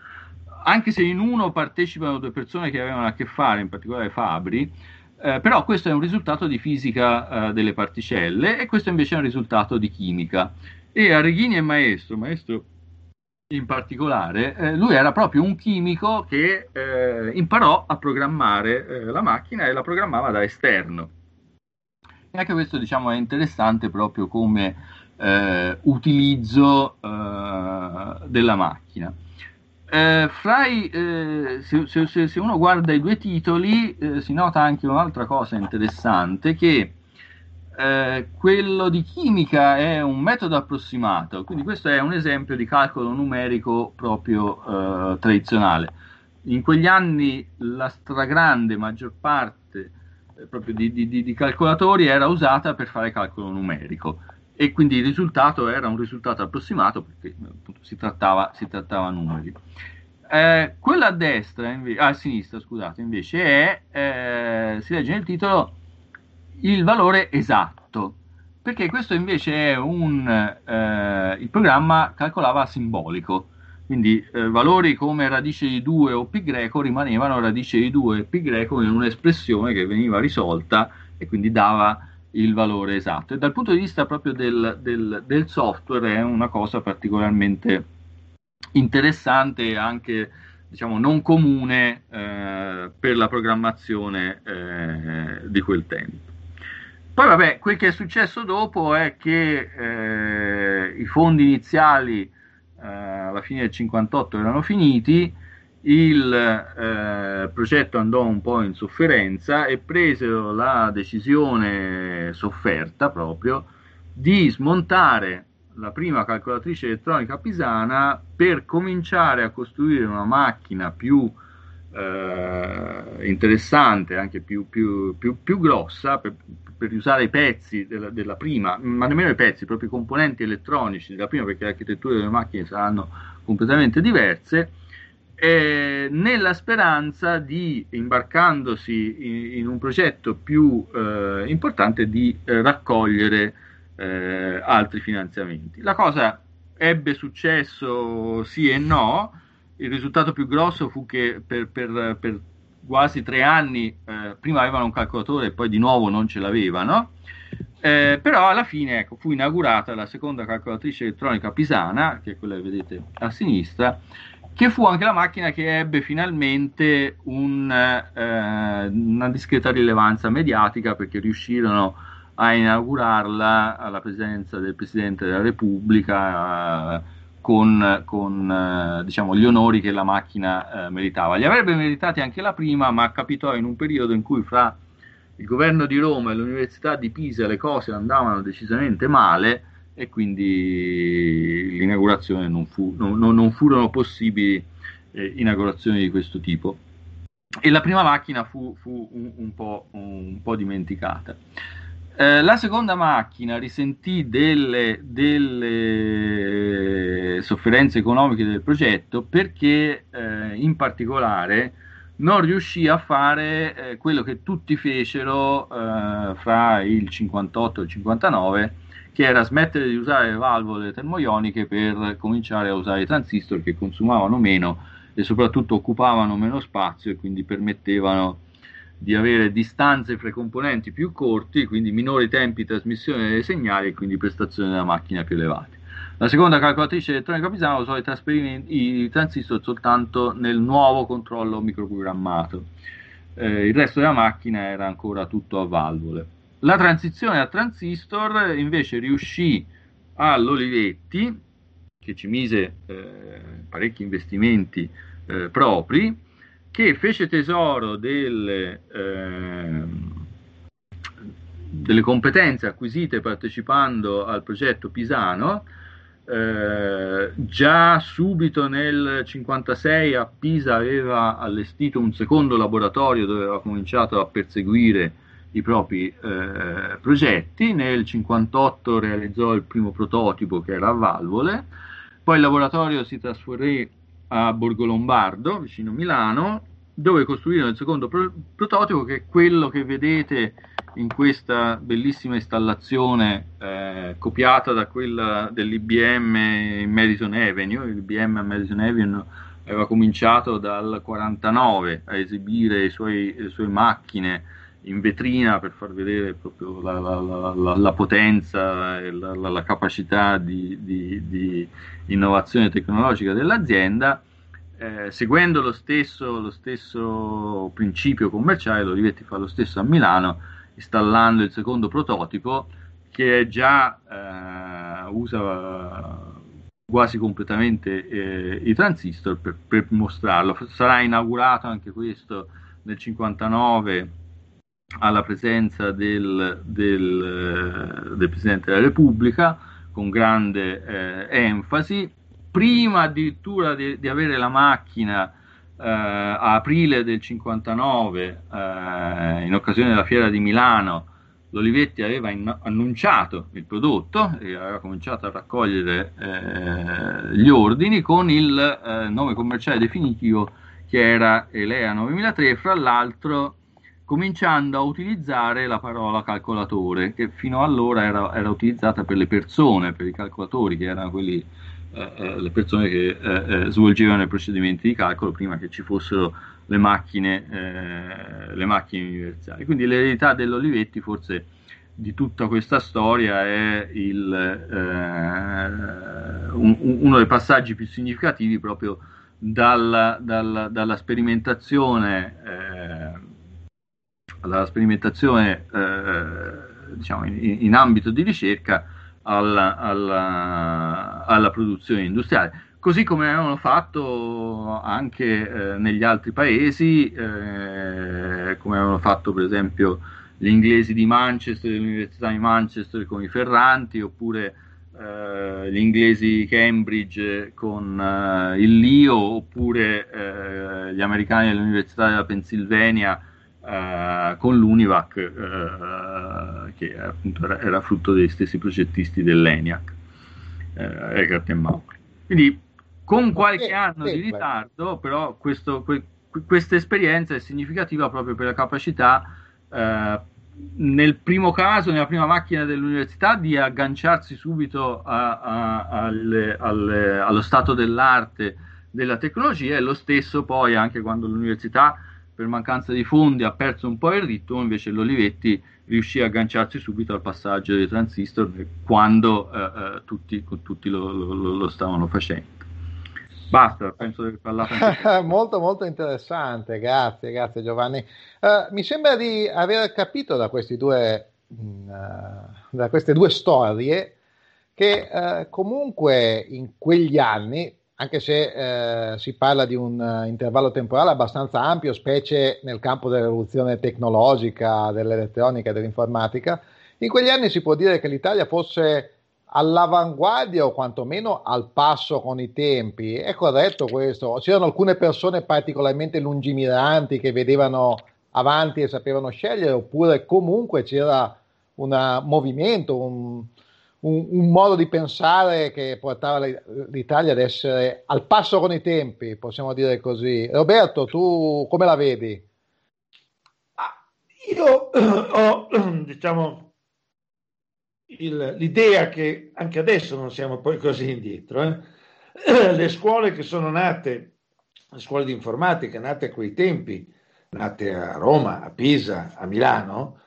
Anche se in uno partecipano due persone che avevano a che fare, in particolare Fabbri, eh, però questo è un risultato di fisica eh, delle particelle, e questo invece è un risultato di chimica. E Arrighini e Maestro, Maestro in particolare, eh, lui era proprio un chimico che eh, imparò a programmare eh, la macchina, e la programmava da esterno. E anche questo, diciamo, è interessante proprio come eh, utilizzo eh, della macchina. Eh, fra i, eh, se, se, se uno guarda i due titoli eh, si nota anche un'altra cosa interessante, che eh, quello di chimica è un metodo approssimato, quindi questo è un esempio di calcolo numerico proprio eh, tradizionale. In quegli anni la stragrande maggior parte eh, proprio di, di, di calcolatori era usata per fare calcolo numerico, e quindi il risultato era un risultato approssimato perché appunto si trattava, si trattava numeri. Eh, quella a destra, invece, ah, a sinistra, scusate, invece è, eh, si legge nel titolo, il valore esatto, perché questo invece è un, eh, il programma calcolava simbolico, quindi eh, valori come radice di due o pi greco rimanevano radice di due e pi greco in un'espressione che veniva risolta e quindi dava il valore esatto. E dal punto di vista proprio del, del, del software è una cosa particolarmente interessante e anche, diciamo, non comune eh, per la programmazione eh, di quel tempo. Poi vabbè, quel che è successo dopo è che eh, i fondi iniziali eh, alla fine del cinquantotto erano finiti, il eh, progetto andò un po' in sofferenza e presero la decisione sofferta proprio di smontare la prima calcolatrice elettronica pisana per cominciare a costruire una macchina più eh, interessante, anche più, più, più, più grossa, per, per usare i pezzi della, della prima, ma nemmeno i pezzi, proprio i componenti elettronici della prima, perché le architetture delle macchine saranno completamente diverse. Eh, nella speranza di, imbarcandosi in, in un progetto più eh, importante, di eh, raccogliere eh, altri finanziamenti. La cosa ebbe successo sì e no. Il risultato più grosso fu che per, per, per quasi tre anni eh, prima avevano un calcolatore e poi di nuovo non ce l'avevano. Eh, però alla fine, ecco, fu inaugurata la seconda calcolatrice elettronica pisana, che è quella che vedete a sinistra, che fu anche la macchina che ebbe finalmente un, eh, una discreta rilevanza mediatica, perché riuscirono a inaugurarla alla presenza del Presidente della Repubblica eh, con, con eh, diciamo, gli onori che la macchina eh, meritava. Li avrebbe meritati anche la prima, ma capitò in un periodo in cui fra il governo di Roma e l'Università di Pisa le cose andavano decisamente male, e quindi l'inaugurazione non, fu, non, non furono possibili eh, inaugurazioni di questo tipo, e la prima macchina fu, fu un, un, po', un po' dimenticata. Eh, la seconda macchina risentì delle, delle sofferenze economiche del progetto, perché eh, in particolare non riuscì a fare eh, quello che tutti fecero eh, fra il cinquantotto e il cinquantanove, che era smettere di usare le valvole termoioniche per cominciare a usare i transistor, che consumavano meno e soprattutto occupavano meno spazio e quindi permettevano di avere distanze fra i componenti più corti, quindi minori tempi di trasmissione dei segnali e quindi prestazioni della macchina più elevate. La seconda calcolatrice elettronica pisana usò i transistor soltanto nel nuovo controllo microprogrammato, eh, il resto della macchina era ancora tutto a valvole. La transizione a transistor invece riuscì all'Olivetti, che ci mise eh, parecchi investimenti eh, propri, che fece tesoro del, eh, delle competenze acquisite partecipando al progetto pisano. Eh, già subito nel cinquantasei a Pisa aveva allestito un secondo laboratorio dove aveva cominciato a perseguire i propri eh, progetti. Nel cinquantotto realizzò il primo prototipo, che era a valvole, poi il laboratorio si trasferì a Borgolombardo vicino Milano, dove costruirono il secondo pro- prototipo, che è quello che vedete in questa bellissima installazione eh, copiata da quella dell'I B M in Madison Avenue. L'I B M a Madison Avenue aveva cominciato dal quarantanove a esibire i suoi, le sue macchine in vetrina per far vedere proprio la, la, la, la, la potenza e la, la, la capacità di, di, di innovazione tecnologica dell'azienda. Eh, seguendo lo stesso, lo stesso principio commerciale, Olivetti fa lo stesso a Milano, installando il secondo prototipo, che già eh, usa quasi completamente eh, i transistor per, per mostrarlo. Sarà inaugurato anche questo nel cinquantanove alla presenza del, del, del Presidente della Repubblica, con grande eh, enfasi. Prima addirittura di, di avere la macchina, Uh, a aprile del cinquantanove, uh, in occasione della fiera di Milano, l'Olivetti aveva in- annunciato il prodotto e aveva cominciato a raccogliere uh, gli ordini, con il uh, nome commerciale definitivo che era Elea novemilatre, fra l'altro cominciando a utilizzare la parola calcolatore, che fino allora era, era utilizzata per le persone, per i calcolatori, che erano quelli, Eh, le persone che eh, eh, svolgevano i procedimenti di calcolo prima che ci fossero le macchine, eh, le macchine universali. Quindi l'eredità dell'Olivetti, forse, di tutta questa storia è il, eh, un, uno dei passaggi più significativi, proprio dalla, dalla, dalla sperimentazione, eh, dalla sperimentazione eh, diciamo in, in ambito di ricerca Alla, alla, alla produzione industriale, così come avevano fatto anche eh, negli altri paesi, eh, come avevano fatto per esempio gli inglesi di Manchester, l'Università di Manchester con i Ferranti, oppure eh, gli inglesi di Cambridge con eh, il Lio, oppure eh, gli americani dell'Università della Pennsylvania Uh, con l'UNIVAC, uh, che appunto era, era frutto degli stessi progettisti dell'ENIAC, uh, Eckert e Mauri. Quindi, con qualche eh, anno eh, di ritardo, però questo, que, questa esperienza è significativa proprio per la capacità, uh, nel primo caso, nella prima macchina dell'università, di agganciarsi subito a, a, alle, alle, allo stato dell'arte della tecnologia, e lo stesso poi anche quando l'università, per mancanza di fondi, ha perso un po' il ritmo, invece l'Olivetti riuscì a agganciarsi subito al passaggio dei transistor quando eh, tutti, tutti lo, lo, lo stavano facendo. Basta, penso di aver parlato. Molto molto interessante, grazie, grazie Giovanni. Uh, mi sembra di aver capito da, questi due, uh, da queste due storie che uh, comunque in quegli anni, anche se eh, si parla di un uh, intervallo temporale abbastanza ampio, specie nel campo dell'evoluzione tecnologica, dell'elettronica e dell'informatica, in quegli anni si può dire che l'Italia fosse all'avanguardia o quantomeno al passo con i tempi. È corretto questo? C'erano alcune persone particolarmente lungimiranti che vedevano avanti e sapevano scegliere, oppure comunque c'era un movimento, un Un, un modo di pensare che portava l'Italia ad essere al passo con i tempi, possiamo dire così. Roberto, tu come la vedi? Ah, io ho, diciamo, il, l'idea che anche adesso non siamo poi così indietro. Eh? Le scuole che sono nate, le scuole di informatica nate a quei tempi, nate a Roma, a Pisa, a Milano,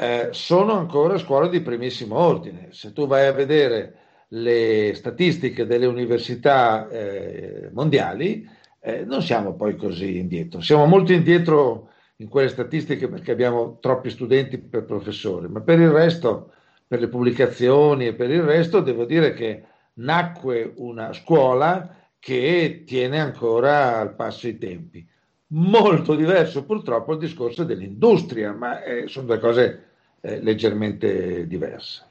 Eh, sono ancora scuole di primissimo ordine. Se tu vai a vedere le statistiche delle università eh, mondiali, eh, non siamo poi così indietro. Siamo molto indietro in quelle statistiche perché abbiamo troppi studenti per professore, ma per il resto, per le pubblicazioni e per il resto, devo dire che nacque una scuola che tiene ancora al passo i tempi. Molto diverso purtroppo il discorso dell'industria, ma eh, sono due cose eh, leggermente diverse.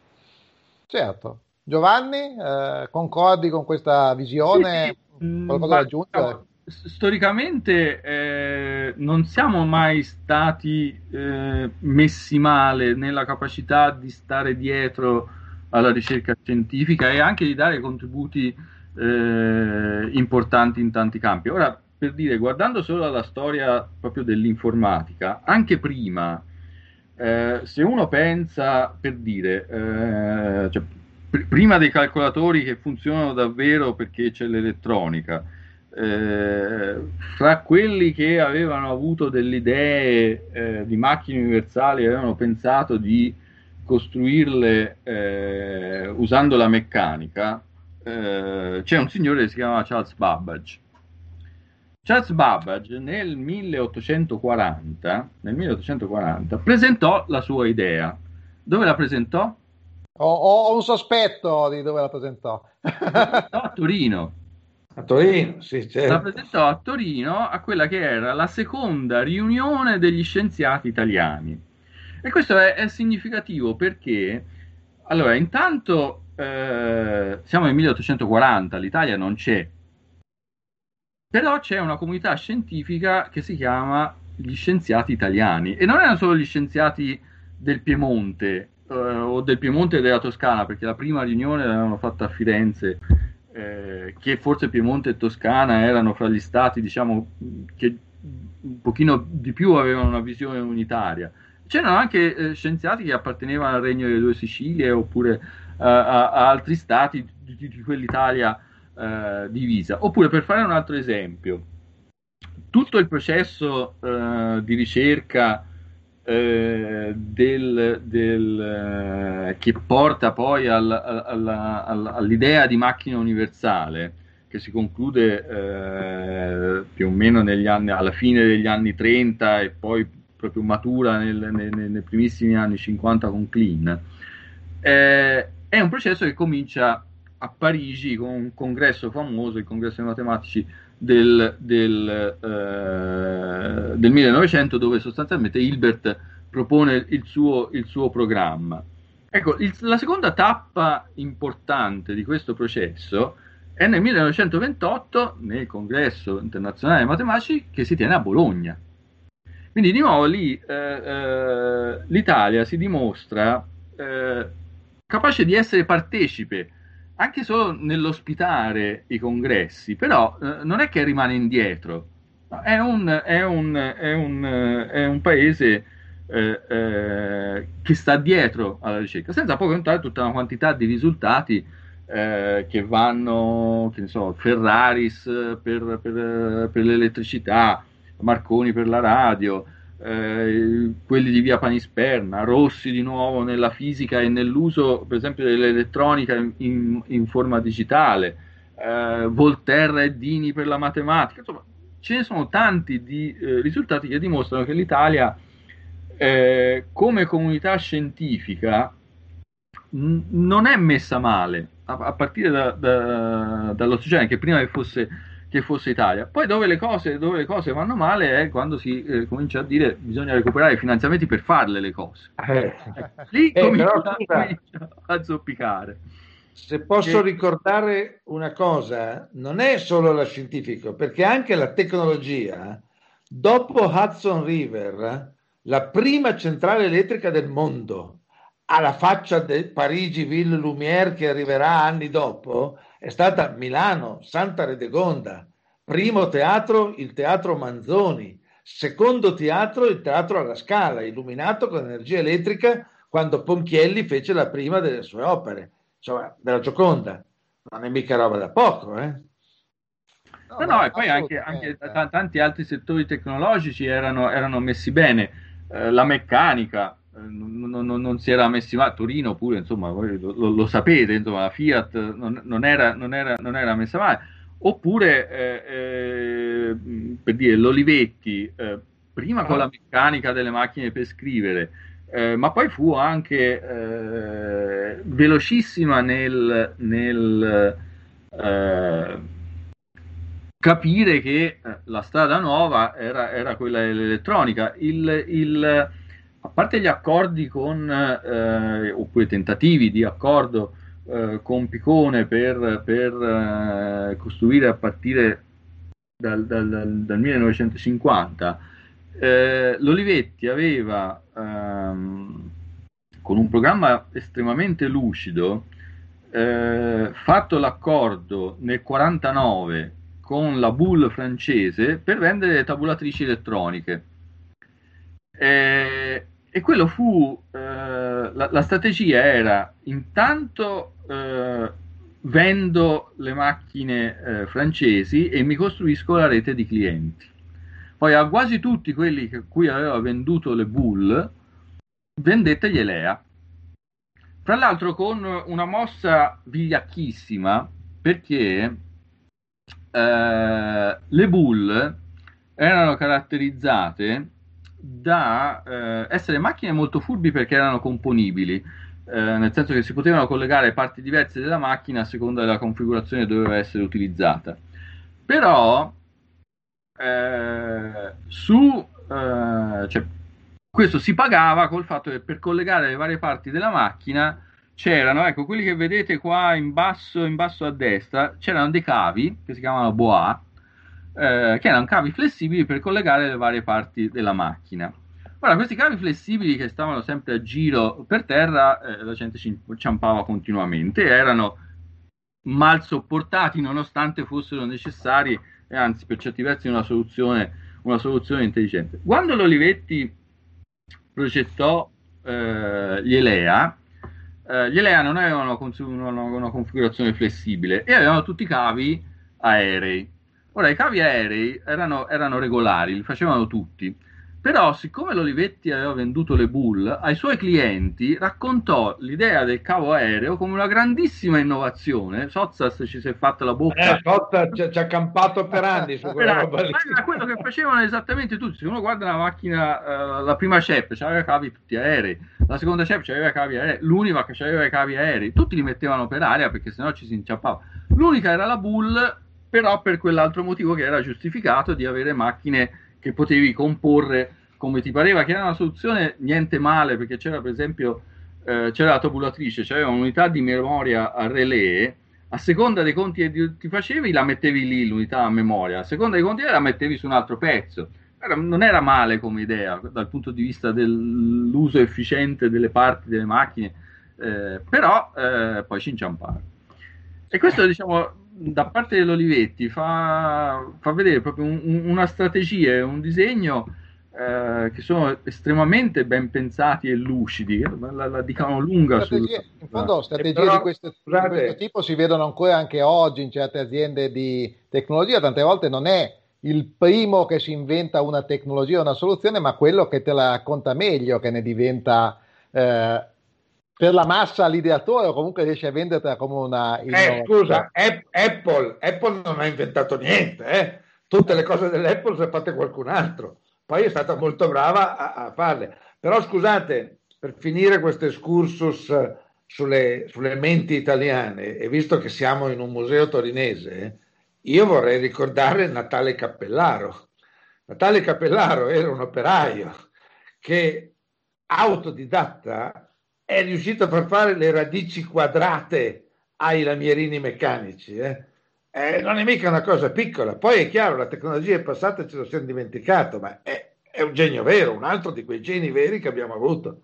Certo. Giovanni, eh, concordi con questa visione? Sì, sì. Qualcosa da aggiungere? Storicamente eh, non siamo mai stati eh, messi male nella capacità di stare dietro alla ricerca scientifica e anche di dare contributi eh, importanti in tanti campi. Ora, per dire, guardando solo alla storia proprio dell'informatica, anche prima, eh, se uno pensa, per dire, eh, cioè, pr- prima dei calcolatori che funzionano davvero perché c'è l'elettronica, eh, fra quelli che avevano avuto delle idee eh, di macchine universali, avevano pensato di costruirle eh, usando la meccanica, eh, c'è un signore che si chiamava Charles Babbage. Charles Babbage nel milleottocentoquaranta, nel milleottocentoquaranta presentò la sua idea. Dove la presentò? Ho, ho un sospetto di dove la presentò. La presentò a Torino. A Torino, sì, certo. La presentò a Torino a quella che era la seconda riunione degli scienziati italiani. E questo è, è significativo perché, allora, intanto eh, siamo nel milleottocentoquaranta, l'Italia non c'è. Però c'è una comunità scientifica che si chiama gli scienziati italiani, e non erano solo gli scienziati del Piemonte eh, o del Piemonte e della Toscana, perché la prima riunione l'avevano fatta a Firenze, eh, che forse Piemonte e Toscana erano fra gli stati, diciamo, che un pochino di più avevano una visione unitaria. C'erano anche eh, scienziati che appartenevano al Regno delle Due Sicilie oppure eh, a, a altri stati di, di, di quell'Italia Eh, divisa. Oppure, per fare un altro esempio, tutto il processo eh, di ricerca eh, del, del, eh, che porta poi al, al, al, all'idea di macchina universale, che si conclude eh, più o meno negli anni, alla fine degli anni trenta e poi proprio matura nel, nel, nei primissimi anni cinquanta con Klein, eh, è un processo che comincia a Parigi con un congresso famoso, il congresso dei matematici del, del, eh, del millenovecento, dove sostanzialmente Hilbert propone il suo, il suo programma. Ecco, il, la seconda tappa importante di questo processo è nel millenovecentoventotto, nel congresso internazionale dei matematici che si tiene a Bologna. Quindi di nuovo lì eh, eh, l'Italia si dimostra eh, capace di essere partecipe anche solo nell'ospitare i congressi, però eh, non è che rimane indietro, è un, è un, è un, è un paese eh, eh, che sta dietro alla ricerca, senza poi contare tutta una quantità di risultati eh, che vanno, che ne so, Ferraris per, per, per l'elettricità, Marconi per la radio, Eh, quelli di via Panisperna, Rossi di nuovo nella fisica e nell'uso per esempio dell'elettronica in, in forma digitale, eh, Volterra e Dini per la matematica. Insomma, ce ne sono tanti di eh, risultati che dimostrano che l'Italia eh, come comunità scientifica n- non è messa male, a, a partire da, da, dall'Ottocento, che prima che fosse che fosse Italia. Poi dove le cose, dove le cose vanno male è quando si eh, comincia a dire bisogna recuperare i finanziamenti per farle le cose. Eh. Lì eh, comincia a zoppicare. Se posso che... ricordare una cosa, non è solo la scientifica, perché anche la tecnologia, dopo Hudson River, la prima centrale elettrica del mondo, alla faccia del Parigi Ville Lumière che arriverà anni dopo, è stata Milano, Santa Redegonda. Primo teatro, il teatro Manzoni. Secondo teatro, il teatro alla Scala, illuminato con energia elettrica quando Ponchielli fece la prima delle sue opere, insomma, della Gioconda. Non è mica roba da poco, eh? No, no, no, e poi anche, anche t- tanti altri settori tecnologici erano, erano messi bene. Eh, la meccanica Non, non, non si era messi male, Torino pure, insomma, voi lo, lo sapete, insomma, la Fiat non, non, era, non, era, non era messa male, oppure eh, eh, per dire l'Olivetti, eh, prima con la meccanica delle macchine per scrivere, eh, ma poi fu anche eh, velocissima nel, nel eh, capire che la strada nuova era, era quella dell'elettronica. Il, il, a parte gli accordi con, eh, oppure tentativi di accordo eh, con Picone per, per eh, costruire a partire dal, dal, dal millenovecentocinquanta, eh, l'Olivetti aveva, ehm, con un programma estremamente lucido, eh, fatto l'accordo nel quarantanove con la Boule francese per vendere le tabulatrici elettroniche, eh, e quello fu, eh, la, la strategia era intanto eh, vendo le macchine eh, francesi e mi costruisco la rete di clienti. Poi a quasi tutti quelli a cui aveva venduto le Boule vendette gli Elea, fra l'altro con una mossa vigliacchissima, perché Eh, le Boule erano caratterizzate da eh, essere macchine molto furbi perché erano componibili, eh, nel senso che si potevano collegare parti diverse della macchina a seconda della configurazione che doveva essere utilizzata. Però eh, su, eh, cioè, questo si pagava col fatto che per collegare le varie parti della macchina c'erano, ecco, quelli che vedete qua in basso, in basso a destra, c'erano dei cavi che si chiamano boa, eh, che erano cavi flessibili per collegare le varie parti della macchina. Ora, questi cavi flessibili che stavano sempre a giro per terra, eh, la gente ci inciampava continuamente, erano mal sopportati nonostante fossero necessari, e anzi per certi versi una soluzione, una soluzione intelligente. Quando l'Olivetti progettò eh, gli Elea, Uh, gli Elea non avevano una, una configurazione flessibile e avevano tutti i cavi aerei. Ora, i cavi aerei erano, erano regolari, li facevano tutti, però siccome l'Olivetti aveva venduto le Boule, ai suoi clienti raccontò l'idea del cavo aereo come una grandissima innovazione. Sozzas ci si è fatta la bocca. Eh, Sozzas ci ha campato per anni su quella roba lì. Era quello che facevano esattamente tutti. Se uno guarda la macchina, eh, la prima C E P c'aveva cavi tutti aerei, la seconda C E P c'aveva cavi aerei, l'unica che c'aveva i cavi aerei, tutti li mettevano per aria perché sennò ci si inciampava. L'unica era la Boule, però per quell'altro motivo che era giustificato di avere macchine che potevi comporre come ti pareva, che era una soluzione niente male, perché c'era per esempio eh, c'era la tabulatrice, c'era un'unità di memoria a relè, a seconda dei conti che ti facevi la mettevi lì l'unità a memoria, a seconda dei conti la mettevi su un altro pezzo. Era, non era male come idea dal punto di vista dell'uso efficiente delle parti delle macchine, eh, però eh, poi ci inciampava. E questo, diciamo, da parte dell'Olivetti fa, fa vedere proprio un, una strategia e un disegno eh, che sono estremamente ben pensati e lucidi, la, la dicano lunga. Strategie, sul, in fondo strategie però, di, questo, di questo tipo si vedono ancora anche oggi in certe aziende di tecnologia. Tante volte non è il primo che si inventa una tecnologia o una soluzione, ma quello che te la racconta meglio, che ne diventa... Eh, per la massa l'ideatore, o comunque riesce a venderla come una... Eh, scusa, Apple, Apple non ha inventato niente, eh? Tutte le cose dell'Apple le ha fatte qualcun altro, poi è stata molto brava a, a farle. Però scusate, per finire questo excursus sulle, sulle menti italiane, e visto che siamo in un museo torinese, io vorrei ricordare Natale Cappellaro. Natale Cappellaro era un operaio che, autodidatta, è riuscito a far fare le radici quadrate ai lamierini meccanici. Eh? Eh, non è mica una cosa piccola. Poi è chiaro, la tecnologia è passata e ce lo siamo dimenticato, ma è, è un genio vero, un altro di quei geni veri che abbiamo avuto.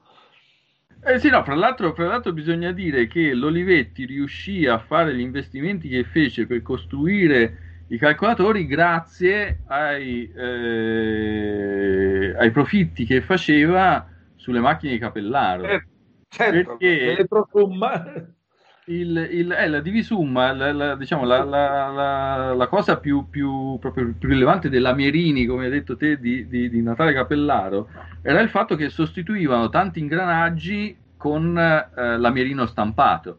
Eh sì, no, fra l'altro, fra l'altro bisogna dire che l'Olivetti riuscì a fare gli investimenti che fece per costruire i calcolatori grazie ai, eh, ai profitti che faceva sulle macchine di Cappellaro. Eh. Certo, perché il, il, eh, la divisumma, la, la, diciamo, la, la, la, la cosa più, più, proprio più rilevante dei lamierini, come hai detto te, di, di, di Natale Cappellaro, era il fatto che sostituivano tanti ingranaggi con eh, lamierino stampato,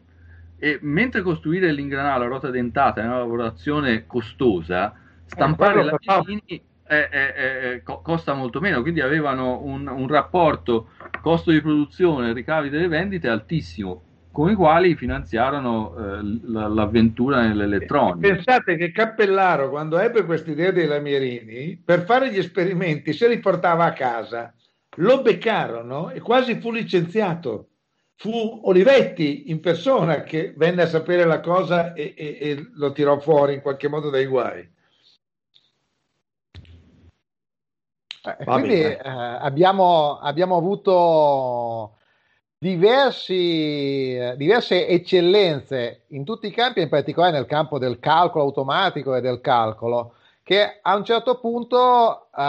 e mentre costruire l'ingranaggio a ruota dentata è una lavorazione costosa, stampare eh, lamierini eh, eh, eh, co- costa molto meno, quindi avevano un, un rapporto costo di produzione, ricavi delle vendite altissimo. con i quali finanziarono eh, l'avventura nell'elettronica. Pensate che Cappellaro, quando ebbe quest'idea dei Lamierini, per fare gli esperimenti se li portava a casa, lo beccarono e quasi fu licenziato. Fu Olivetti in persona che venne a sapere la cosa e, e, e lo tirò fuori in qualche modo dai guai. Quindi eh, abbiamo, abbiamo avuto diversi, diverse eccellenze in tutti i campi, in particolare nel campo del calcolo automatico e del calcolo, che a un certo punto, eh,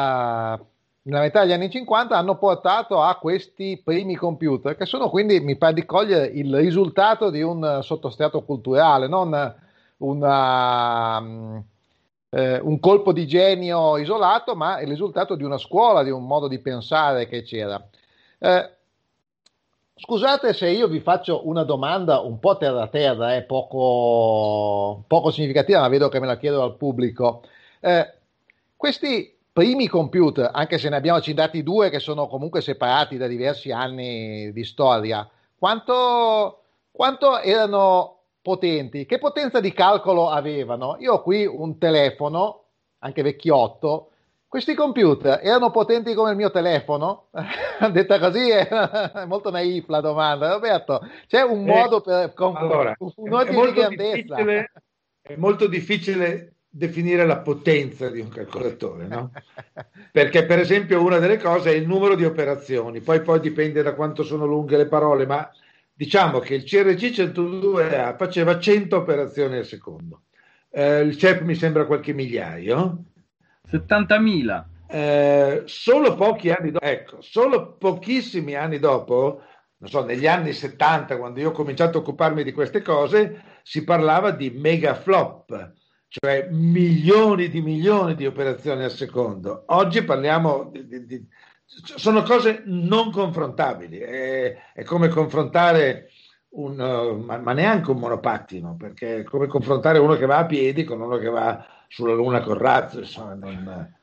nella metà degli anni cinquanta, hanno portato a questi primi computer, che sono quindi, mi pare di cogliere, il risultato di un sottostrato culturale, non una... Um, Eh, un colpo di genio isolato, ma il risultato di una scuola, di un modo di pensare che c'era. Eh, scusate se io vi faccio una domanda un po' terra terra, eh, poco, poco significativa, ma vedo che me la chiedo al pubblico. Eh, questi primi computer, anche se ne abbiamo citati due che sono comunque separati da diversi anni di storia, quanto, quanto erano potenti, che potenza di calcolo avevano? Io ho qui un telefono, anche vecchiotto. Questi computer erano potenti come il mio telefono? Detta così è, è molto naif la domanda. Roberto, c'è un modo per allora, un ordine di grandezza? È molto difficile definire la potenza di un calcolatore, no? Perché per esempio una delle cose è il numero di operazioni, poi poi dipende da quanto sono lunghe le parole, ma diciamo che il C R C centodue A faceva cento operazioni al secondo, eh, il C E P mi sembra qualche migliaio, settantamila. Eh, solo pochi anni dopo, ecco, solo pochissimi anni dopo, non so, negli anni settanta, quando io ho cominciato a occuparmi di queste cose, si parlava di megaflop, cioè milioni di milioni di operazioni al secondo. Oggi parliamo di, di, di sono cose non confrontabili, è, è come confrontare un, ma, ma neanche un monopattino, perché è come confrontare uno che va a piedi con uno che va sulla luna con razzo, insomma, non,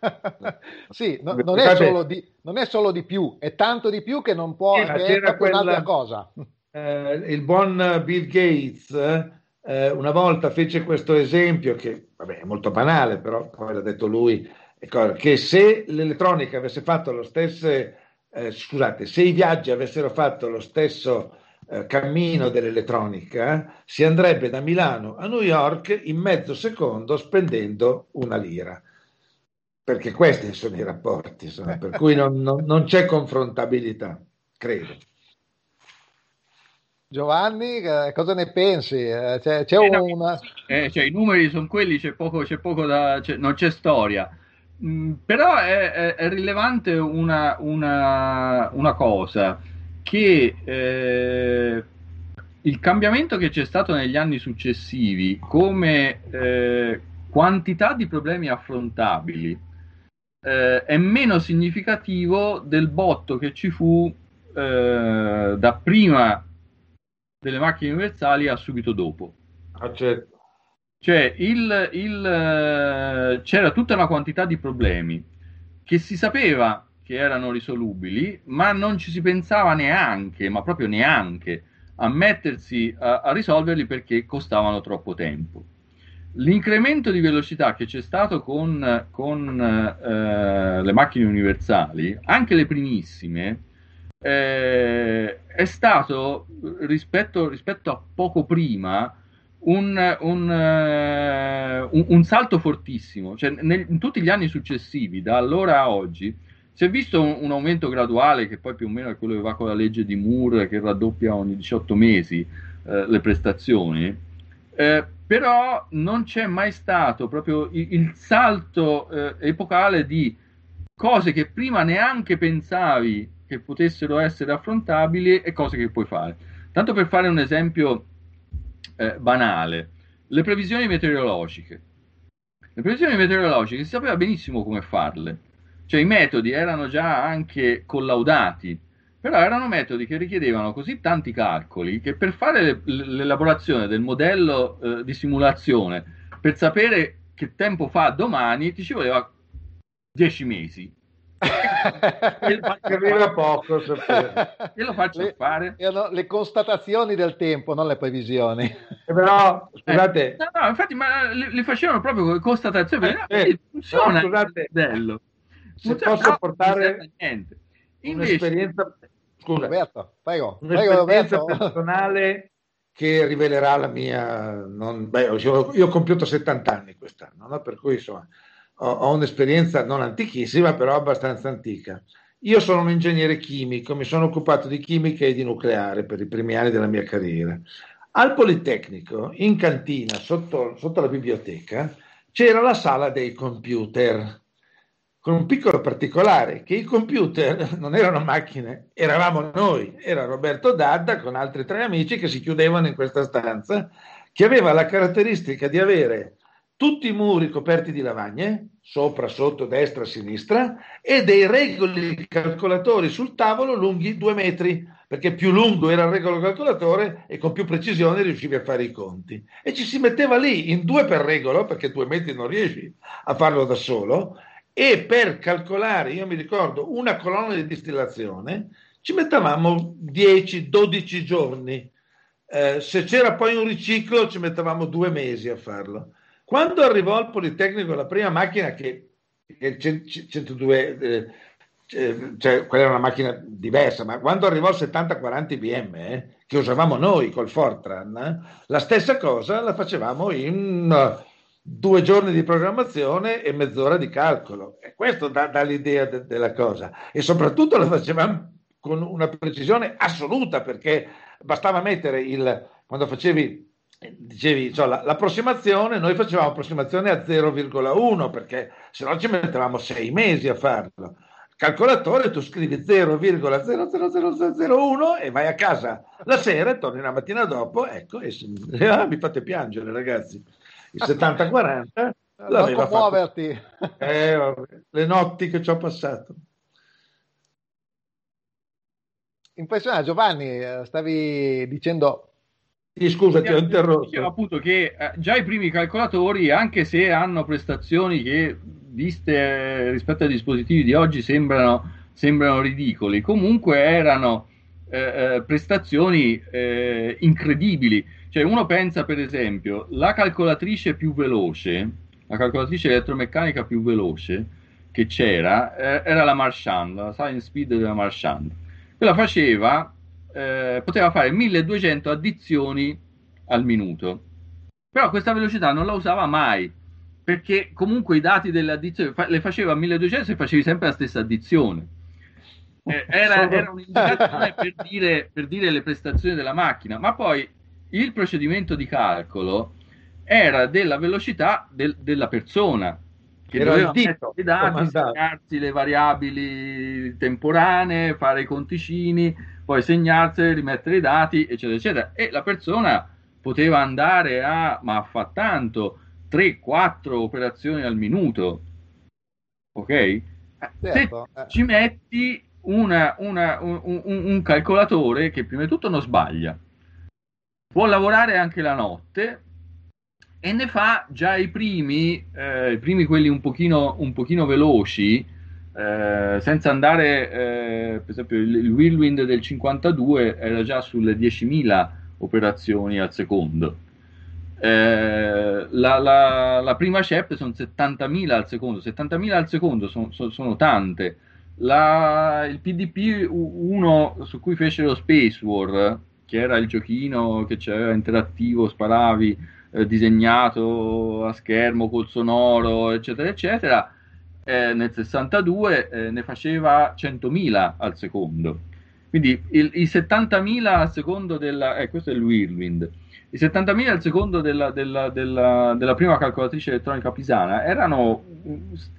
sì, non, non, è solo di, non è solo di più, è tanto di più che non può essere un'altra cosa. Eh, il buon Bill Gates eh, una volta fece questo esempio che vabbè, è molto banale, però poi l'ha detto lui, che se l'elettronica avesse fatto lo stesso, eh, scusate, se i viaggi avessero fatto lo stesso eh, cammino dell'elettronica, si andrebbe da Milano a New York in mezzo secondo spendendo una lira. Perché questi sono i rapporti, insomma, per cui non, non, non c'è confrontabilità, credo. Giovanni, cosa ne pensi? C'è, c'è eh, una... eh, cioè, i numeri sono quelli, c'è poco, c'è poco da... C'è, non c'è storia. Però è, è, è rilevante una, una, una cosa, che eh, il cambiamento che c'è stato negli anni successivi come eh, quantità di problemi affrontabili eh, è meno significativo del botto che ci fu eh, da prima delle macchine universali a subito dopo. Ah, certo. Cioè, il, il, c'era tutta una quantità di problemi che si sapeva che erano risolubili, ma non ci si pensava neanche, ma proprio neanche, a mettersi a, a risolverli perché costavano troppo tempo. L'incremento di velocità che c'è stato con, con eh, le macchine universali, anche le primissime, eh, è stato, rispetto, rispetto a poco prima, Un, un, uh, un, un salto fortissimo, cioè nel, in tutti gli anni successivi, da allora a oggi, si è visto un, un aumento graduale, che poi più o meno è quello che va con la legge di Moore, che raddoppia ogni diciotto mesi uh, le prestazioni, uh, però non c'è mai stato proprio il, il salto uh, epocale di cose che prima neanche pensavi che potessero essere affrontabili e cose che puoi fare. Tanto per fare un esempio Eh, banale, le previsioni meteorologiche. Le previsioni meteorologiche si sapeva benissimo come farle, cioè i metodi erano già anche collaudati, però erano metodi che richiedevano così tanti calcoli che per fare le, l'elaborazione del modello eh, di simulazione, per sapere che tempo fa domani, ti ci voleva dieci mesi. Arriva poco, io lo faccio le, fare no, le constatazioni del tempo, non le previsioni. Eh, però scusate, eh, no, no, infatti, ma le, le facevano proprio con constatazioni. Eh, eh, eh, funziona, no, scusate, bello. Se funziona, posso no, portare niente. Invece, un'esperienza, scusa, Roberto, prego, un'esperienza prego, Roberto. personale che rivelerà la mia. Non, beh, io, io ho compiuto settanta anni quest'anno, no? Per cui insomma. Ho un'esperienza non antichissima, però abbastanza antica. Io sono un ingegnere chimico, mi sono occupato di chimica e di nucleare per i primi anni della mia carriera. Al Politecnico, in cantina, sotto, sotto la biblioteca, c'era la sala dei computer, con un piccolo particolare, che i computer non erano macchine, eravamo noi, era Roberto Dadda con altri tre amici che si chiudevano in questa stanza, che aveva la caratteristica di avere tutti i muri coperti di lavagne, sopra, sotto, destra, sinistra, e dei regoli calcolatori sul tavolo lunghi due metri, perché più lungo era il regolo calcolatore e con più precisione riuscivi a fare i conti. E ci si metteva lì in due per regolo, perché due metri non riesci a farlo da solo, e per calcolare, io mi ricordo, una colonna di distillazione, ci mettevamo dieci dodici giorni. Eh, se c'era poi un riciclo ci mettevamo due mesi a farlo. Quando arrivò al Politecnico la prima macchina, che il centodue, eh, cioè quella era una macchina diversa, ma quando arrivò il settanta quaranta I B M, eh, che usavamo noi col Fortran, eh, la stessa cosa la facevamo in uh, due giorni di programmazione e mezz'ora di calcolo. E questo dà, dà l'idea de- della cosa. E soprattutto la facevamo con una precisione assoluta, perché bastava mettere il... quando facevi... dicevi, cioè, la, l'approssimazione, noi facevamo approssimazione a zero virgola uno, perché se no ci mettevamo sei mesi a farlo. Calcolatore, tu scrivi zero virgola zero zero zero zero uno e vai a casa la sera e torni la mattina dopo, ecco, e si, ah, mi fate piangere ragazzi, il settanta quaranta non commuoverti, eh, vabbè, le notti che ci ho passato. Impressionante. Giovanni, stavi dicendo... Sì, scusa, ti ho interrotto. Dicevo appunto che eh, già i primi calcolatori, anche se hanno prestazioni che viste eh, rispetto ai dispositivi di oggi sembrano, sembrano ridicoli, comunque erano eh, prestazioni eh, incredibili. Cioè, uno pensa per esempio la calcolatrice più veloce, la calcolatrice elettromeccanica più veloce che c'era eh, era la Marchant, la Science Speed della Marchant. Quella faceva Eh, poteva fare milleduecento addizioni al minuto, però questa velocità non la usava mai, perché comunque i dati delle addizioni fa- le faceva a milleduecento e facevi sempre la stessa addizione. Eh, era, era un'indicazione per dire, per dire le prestazioni della macchina, ma poi il procedimento di calcolo era della velocità del, della persona, che era doveva mettere i dati, segnarsi le variabili temporanee, fare i conticini, poi segnarsene, rimettere i dati, eccetera, eccetera. E la persona poteva andare a, ma fa tanto, tre quattro operazioni al minuto, ok? Certo. Se ci metti una, una, un, un, un calcolatore che prima di tutto non sbaglia, può lavorare anche la notte e ne fa già i primi, eh, i primi quelli un pochino, un pochino veloci, Eh, senza andare, eh, per esempio il, il Whirlwind del cinquantadue era già sulle diecimila operazioni al secondo, eh, la, la, la prima C E P sono settantamila al secondo, settantamila al secondo son, son, sono tante. La, il P D P uno su cui fecero Space War, che era il giochino che c'era interattivo, sparavi, eh, disegnato a schermo col sonoro, eccetera eccetera, Eh, nel sessantadue eh, ne faceva centomila al secondo, quindi il, i settantamila al secondo della, eh, questo è il Whirlwind, i settantamila al secondo della, della, della, della prima calcolatrice elettronica pisana erano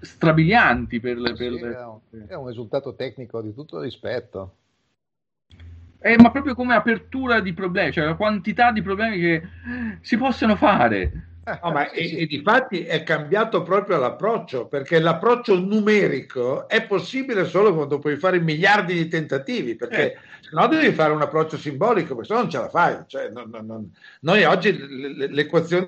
strabilianti per le, per sì, le... Era, un, era un risultato tecnico di tutto rispetto, eh, ma proprio come apertura di problemi, cioè la quantità di problemi che si possono fare. No, ma sì, sì. E, e difatti è cambiato proprio l'approccio, perché l'approccio numerico è possibile solo quando puoi fare miliardi di tentativi, perché eh. se no devi fare un approccio simbolico, perché se no non ce la fai. Cioè, non, non, non. Noi oggi l'equazione,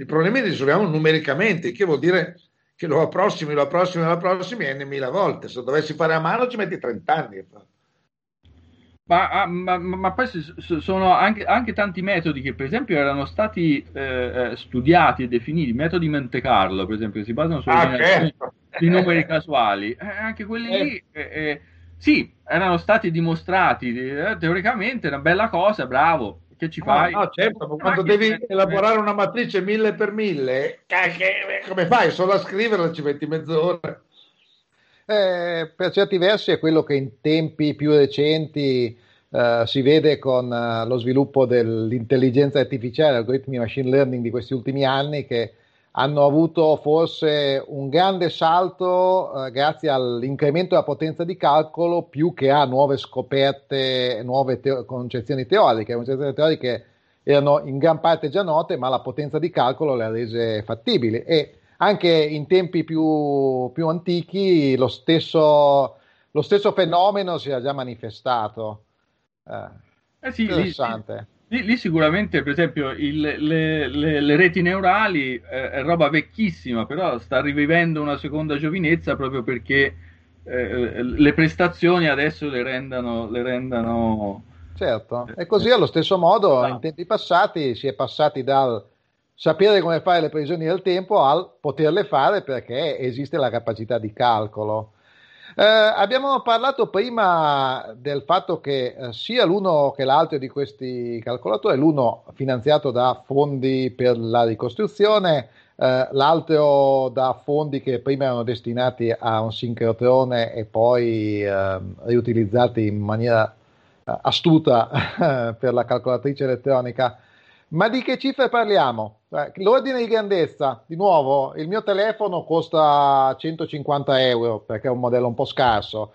i problemi li risolviamo numericamente, che vuol dire che lo approssimi, lo approssimi, lo approssimi N mila volte. Se dovessi fare a mano ci metti trent'anni. Ma, ma, ma poi sono anche, anche tanti metodi che per esempio erano stati eh, studiati e definiti, metodi Montecarlo per esempio, che si basano su ah, certo. di numeri casuali, eh, anche quelli eh. lì eh, eh, sì, erano stati dimostrati eh, teoricamente, è una bella cosa, bravo, che ci fai? No, no, certo, ma quando ma devi elaborare per... una matrice mille per mille, come fai? Solo a scriverla ci metti mezz'ora. Eh, per certi versi è quello che in tempi più recenti eh, si vede con eh, lo sviluppo dell'intelligenza artificiale, algoritmi machine learning di questi ultimi anni, che hanno avuto forse un grande salto eh, grazie all'incremento della potenza di calcolo, più che a nuove scoperte, nuove teo- concezioni teoriche. Concezioni teoriche erano in gran parte già note, ma la potenza di calcolo le ha rese fattibili. E anche in tempi più, più antichi lo stesso, lo stesso fenomeno si era già manifestato. Eh, eh sì, interessante. Lì, lì, lì sicuramente, per esempio, il, le, le, le reti neurali eh, è roba vecchissima, però sta rivivendo una seconda giovinezza proprio perché eh, le prestazioni adesso le rendano... Le rendano... Certo, e così allo stesso modo ah. in tempi passati si è passati dal... sapere come fare le previsioni del tempo al poterle fare perché esiste la capacità di calcolo. Eh, abbiamo parlato prima del fatto che eh, sia l'uno che l'altro di questi calcolatori, l'uno finanziato da fondi per la ricostruzione, eh, l'altro da fondi che prima erano destinati a un sincrotrone e poi eh, riutilizzati in maniera eh, astuta per la calcolatrice elettronica. Ma di che cifre parliamo? L'ordine di grandezza, di nuovo, il mio telefono costa centocinquanta euro perché è un modello un po' scarso.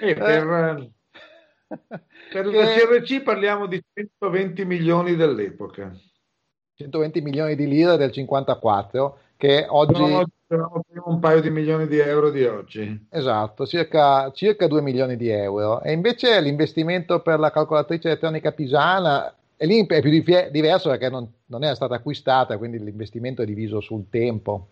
E per per che... la C R C parliamo di centoventi milioni dell'epoca. centoventi milioni di lire del cinquantaquattro, che oggi... No, no, un paio di milioni di euro di oggi. Esatto, circa, circa due milioni di euro. E invece l'investimento per la calcolatrice elettronica pisana... E lì è più diverso perché non, non era stata acquistata, quindi l'investimento è diviso sul tempo.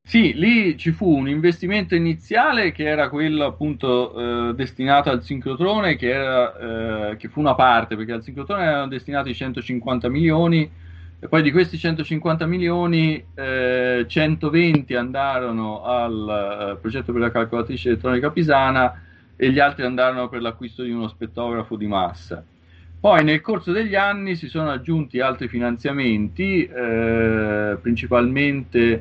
Sì, lì ci fu un investimento iniziale che era quello appunto eh, destinato al sincrotrone, che, era, eh, che fu una parte, perché al sincrotrone erano destinati centocinquanta milioni, e poi di questi centocinquanta milioni eh, centoventi andarono al eh, progetto per la calcolatrice elettronica pisana e gli altri andarono per l'acquisto di uno spettografo di massa. Poi nel corso degli anni si sono aggiunti altri finanziamenti, eh, principalmente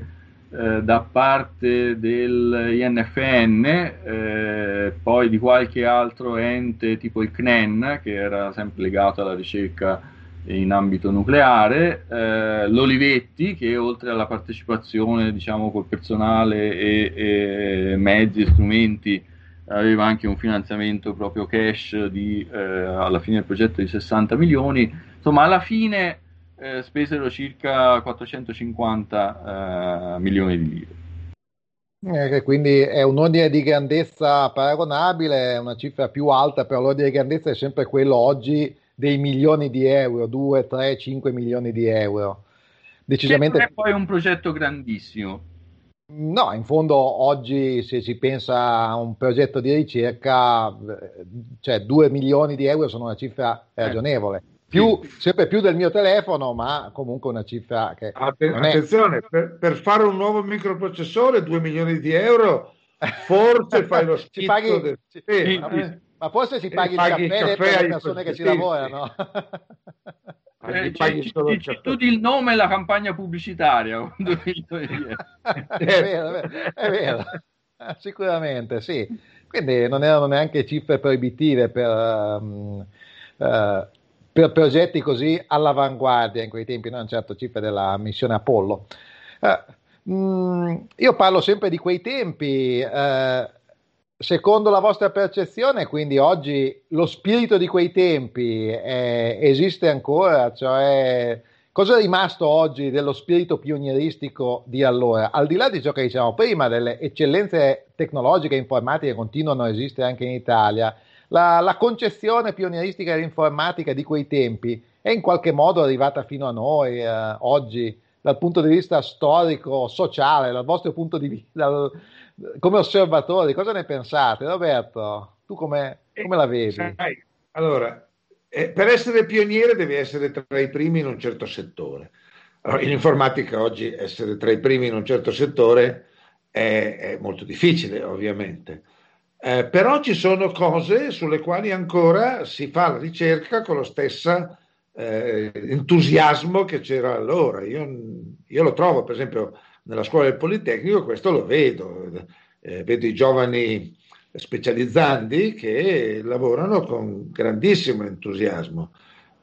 eh, da parte dell'I N F N, eh, poi di qualche altro ente tipo il C N E N, che era sempre legato alla ricerca in ambito nucleare, eh, l'Olivetti, che oltre alla partecipazione, diciamo, col personale e, e mezzi e strumenti, aveva anche un finanziamento proprio cash di, eh, alla fine del progetto, di sessanta milioni. Insomma, alla fine eh, spesero circa quattrocentocinquanta eh, milioni di lire. Eh, quindi è un ordine di grandezza paragonabile, una cifra più alta, però l'ordine di grandezza è sempre quello oggi dei milioni di euro, due, tre, cinque milioni di euro. Decisamente... Che non è poi un progetto grandissimo. No, in fondo oggi se si pensa a un progetto di ricerca, cioè due milioni di euro sono una cifra ragionevole, più, sempre più del mio telefono, ma comunque una cifra che... Atten- attenzione, per, per fare un nuovo microprocessore due milioni di euro, forse fai lo schizzo paghi, del... Sì, sì, ma, sì. ma forse si paghi, paghi il caffè, il caffè per le persone che ci lavorano. Eh, cioè, ci, ci, ci studi il nome e la campagna pubblicitaria. È vero, è vero, è vero, sicuramente sì. Quindi non erano neanche cifre proibitive per, um, uh, per progetti così all'avanguardia in quei tempi, non certo cifre della missione Apollo. Uh, mh, io parlo sempre di quei tempi. Uh, Secondo la vostra percezione, quindi oggi lo spirito di quei tempi eh, esiste ancora? Cioè, cosa è rimasto oggi dello spirito pionieristico di allora? Al di là di ciò che dicevamo prima, delle eccellenze tecnologiche e informatiche continuano a esistere anche in Italia, la, la concezione pionieristica e informatica di quei tempi è in qualche modo arrivata fino a noi eh, oggi dal punto di vista storico, sociale, dal vostro punto di vista, dal, come osservatori, cosa ne pensate? Roberto, tu come, come la vedi? Sai, allora, eh, per essere pioniere devi essere tra i primi in un certo settore. Allora, in informatica oggi essere tra i primi in un certo settore è, è molto difficile, ovviamente. Eh, però ci sono cose sulle quali ancora si fa la ricerca con lo stesso eh, entusiasmo che c'era allora. Io, io lo trovo, per esempio, nella scuola del Politecnico, questo lo vedo. Eh, vedo i giovani specializzandi che lavorano con grandissimo entusiasmo.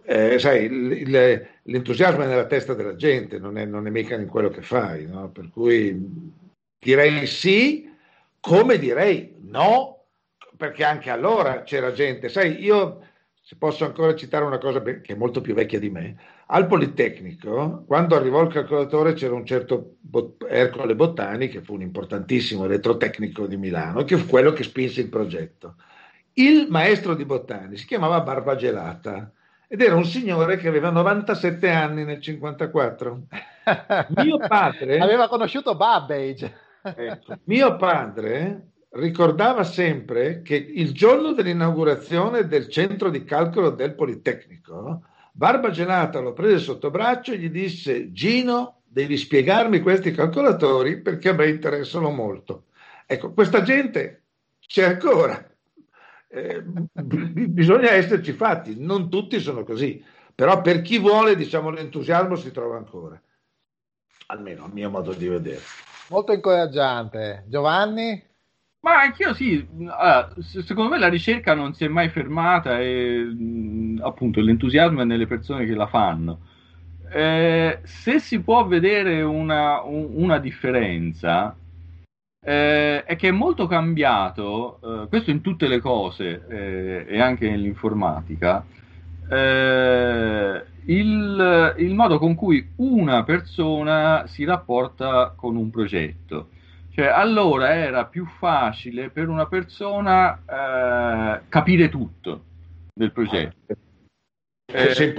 Eh, sai, le, l'entusiasmo è nella testa della gente, non è, non è mica in quello che fai, no? Per cui direi sì. Come direi no, perché anche allora c'era gente. Sai, io, se posso ancora citare una cosa che è molto più vecchia di me, al Politecnico, quando arrivò il calcolatore, c'era un certo Bot- Ercole Bottani, che fu un importantissimo elettrotecnico di Milano, che fu quello che spinse il progetto. Il maestro di Bottani si chiamava Barbagelata ed era un signore che aveva novantasette anni nel cinquantaquattro. Mio padre aveva conosciuto Babbage. Ecco. Mio padre ricordava sempre che il giorno dell'inaugurazione del centro di calcolo del Politecnico, Barbagelata lo prese sotto braccio e gli disse: Gino, devi spiegarmi questi calcolatori perché a me interessano molto. Ecco, questa gente c'è ancora, eh, b- bisogna esserci fatti, non tutti sono così, però per chi vuole, diciamo, l'entusiasmo si trova ancora, almeno a mio modo di vedere. Molto incoraggiante. Giovanni? Ma anch'io sì, allora, secondo me la ricerca non si è mai fermata e appunto l'entusiasmo è nelle persone che la fanno. Eh, se si può vedere una, una differenza eh, è che è molto cambiato, eh, questo in tutte le cose eh, e anche nell'informatica, eh, Il, il modo con cui una persona si rapporta con un progetto. Cioè, allora era più facile per una persona eh, capire tutto del progetto. Eh,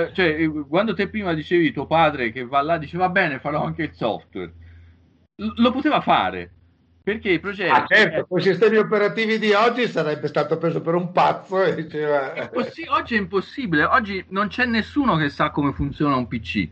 eh, cioè, quando te prima dicevi tuo padre che va là, dice va bene, farò anche il software, L- lo poteva fare. Perché i progetti. Ah, certo, con i sistemi operativi di oggi sarebbe stato preso per un pazzo. E diceva... è possi- oggi è impossibile, oggi non c'è nessuno che sa come funziona un P C.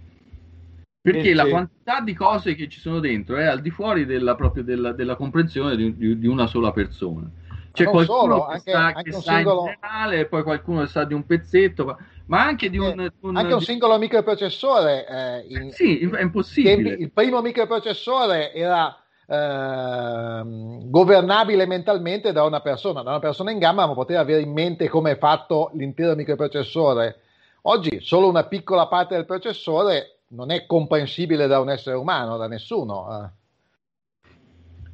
Perché eh, la sì. quantità di cose che ci sono dentro è al di fuori della, proprio della, della comprensione di, di, di una sola persona. C'è non qualcuno solo, che anche, sa, anche che sa singolo... in generale, poi qualcuno che sa di un pezzetto, ma anche di un... Eh, un anche un singolo microprocessore. Eh, in, sì, è impossibile. Il primo microprocessore era... Uh, governabile mentalmente da una persona, da una persona in gamba, ma poteva avere in mente come è fatto l'intero microprocessore. Oggi solo una piccola parte del processore non è comprensibile da un essere umano, da nessuno.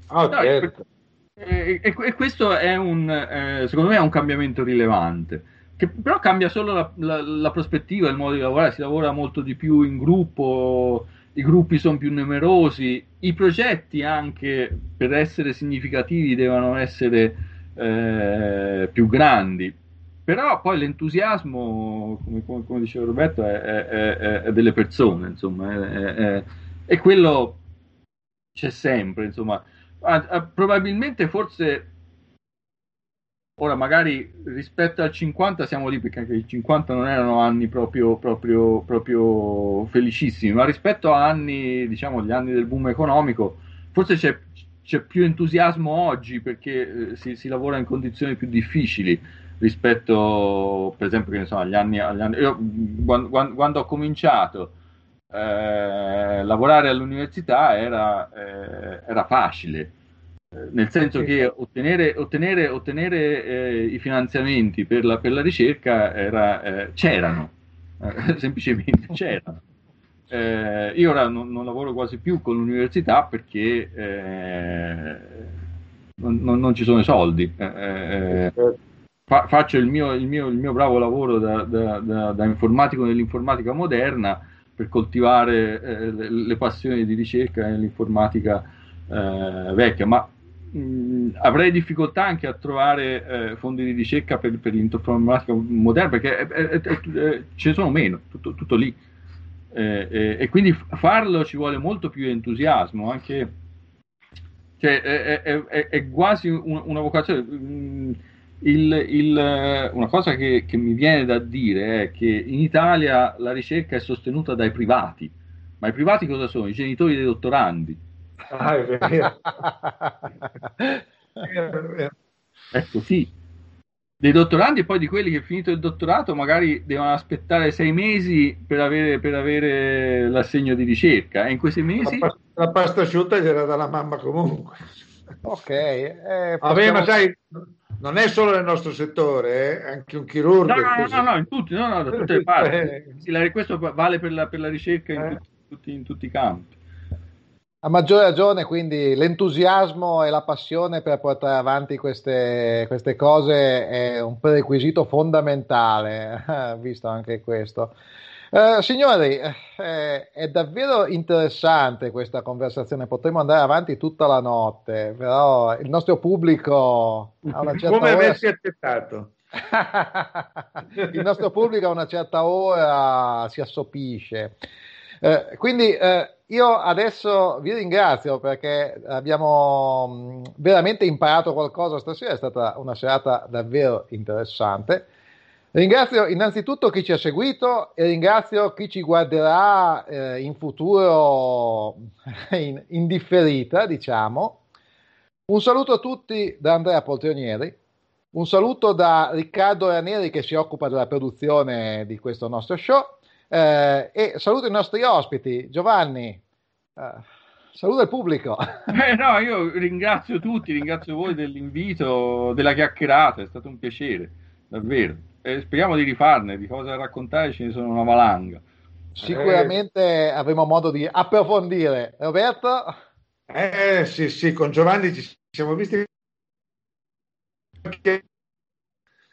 Oh, certo. No, e, e, e questo è un, eh, secondo me è un cambiamento rilevante, che però cambia solo la, la, la prospettiva, il modo di lavorare, si lavora molto di più in gruppo. I gruppi sono più numerosi, i progetti anche per essere significativi devono essere eh, più grandi, però poi l'entusiasmo, come, come, come diceva Roberto, è, è, è, è delle persone, insomma, e quello c'è sempre, insomma. Ah, ah, probabilmente forse, ora magari rispetto al cinquanta siamo lì, perché anche il cinquanta non erano anni proprio, proprio, proprio felicissimi, ma rispetto a anni, diciamo, gli anni del boom economico, forse c'è, c'è più entusiasmo oggi perché eh, si, si lavora in condizioni più difficili rispetto, per esempio, che ne so, agli anni, agli anni io, quando, quando, quando ho cominciato eh, lavorare all'università era, eh, era facile. Nel senso che ottenere, ottenere, ottenere eh, i finanziamenti per la, per la ricerca era, eh, c'erano, eh, semplicemente c'erano. Eh, io ora non, non lavoro quasi più con l'università perché eh, non, non, non ci sono i soldi. Eh, eh, fa, faccio il mio, il, mio, il mio bravo lavoro da, da, da, da informatico nell'informatica moderna per coltivare eh, le, le passioni di ricerca nell'informatica eh, vecchia, ma Mm, avrei difficoltà anche a trovare eh, fondi di ricerca per, per l'informatica moderna perché eh, eh, eh, ce ne sono meno, tutto, tutto lì. eh, eh, e quindi farlo ci vuole molto più entusiasmo, anche, cioè, è, è, è, è quasi un, una vocazione. Il, il, una cosa che, che mi viene da dire è che in Italia la ricerca è sostenuta dai privati, ma i privati cosa sono? I genitori dei dottorandi. Ah, è vero. Ecco, sì, dei dottorandi, e poi di quelli che, finito il dottorato, magari devono aspettare sei mesi per avere, per avere l'assegno di ricerca, e in questi mesi la, la pasta asciutta gliela dà la mamma comunque. Ok, eh, possiamo... Vabbè, ma sai, non è solo nel nostro settore, eh? Anche un chirurgo. No, no, no, no, in tutti, no, no, da tutte le parti. Sì, questo vale per la, per la ricerca in, eh. tutti, in tutti i campi. A maggior ragione, quindi, l'entusiasmo e la passione per portare avanti queste, queste cose è un prerequisito fondamentale, visto anche questo. Eh, signori, eh, è davvero interessante questa conversazione, potremmo andare avanti tutta la notte, però il nostro pubblico a una certa come ora... aversi aspettato il nostro pubblico a una certa ora si assopisce, eh, quindi eh, io adesso vi ringrazio perché abbiamo veramente imparato qualcosa stasera, è stata una serata davvero interessante. Ringrazio innanzitutto chi ci ha seguito e ringrazio chi ci guarderà eh, in futuro in, in differita, diciamo. Un saluto a tutti da Andrea Poltronieri, un saluto da Riccardo Ranieri che si occupa della produzione di questo nostro show, eh, e saluto i nostri ospiti. Giovanni, eh, saluto il pubblico. Eh, no, io ringrazio tutti, ringrazio voi dell'invito, della chiacchierata, è stato un piacere, davvero. Eh, speriamo di rifarne, di cosa raccontare ce ne sono una valanga. Sicuramente eh, avremo modo di approfondire. Roberto? Eh sì, sì, con Giovanni ci siamo visti.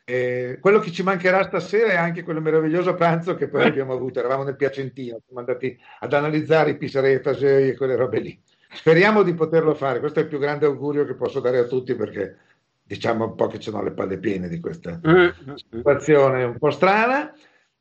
Eh, quello che ci mancherà stasera è anche quello meraviglioso pranzo che poi abbiamo avuto. Eravamo nel Piacentino, siamo andati ad analizzare i pisarelli, fagioli e quelle robe lì. Speriamo di poterlo fare. Questo è il più grande augurio che posso dare a tutti, perché diciamo un po' che ce n'ho le palle piene di questa situazione un po' strana.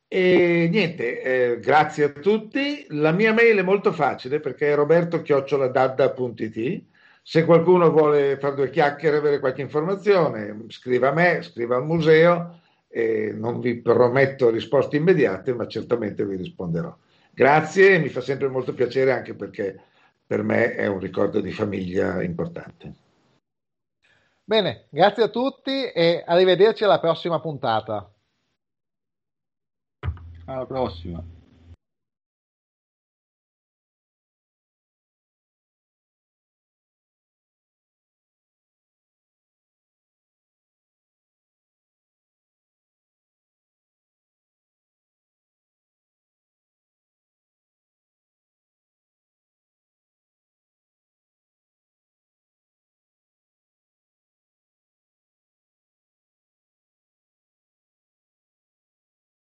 E niente, eh, grazie a tutti. La mia mail è molto facile perché è roberto chiocciola dadda punto it. Se qualcuno vuole fare due chiacchiere, avere qualche informazione, scriva a me, scriva al museo, e non vi prometto risposte immediate, ma certamente vi risponderò. Grazie, mi fa sempre molto piacere, anche perché per me è un ricordo di famiglia importante. Bene, grazie a tutti e arrivederci alla prossima puntata. Alla prossima.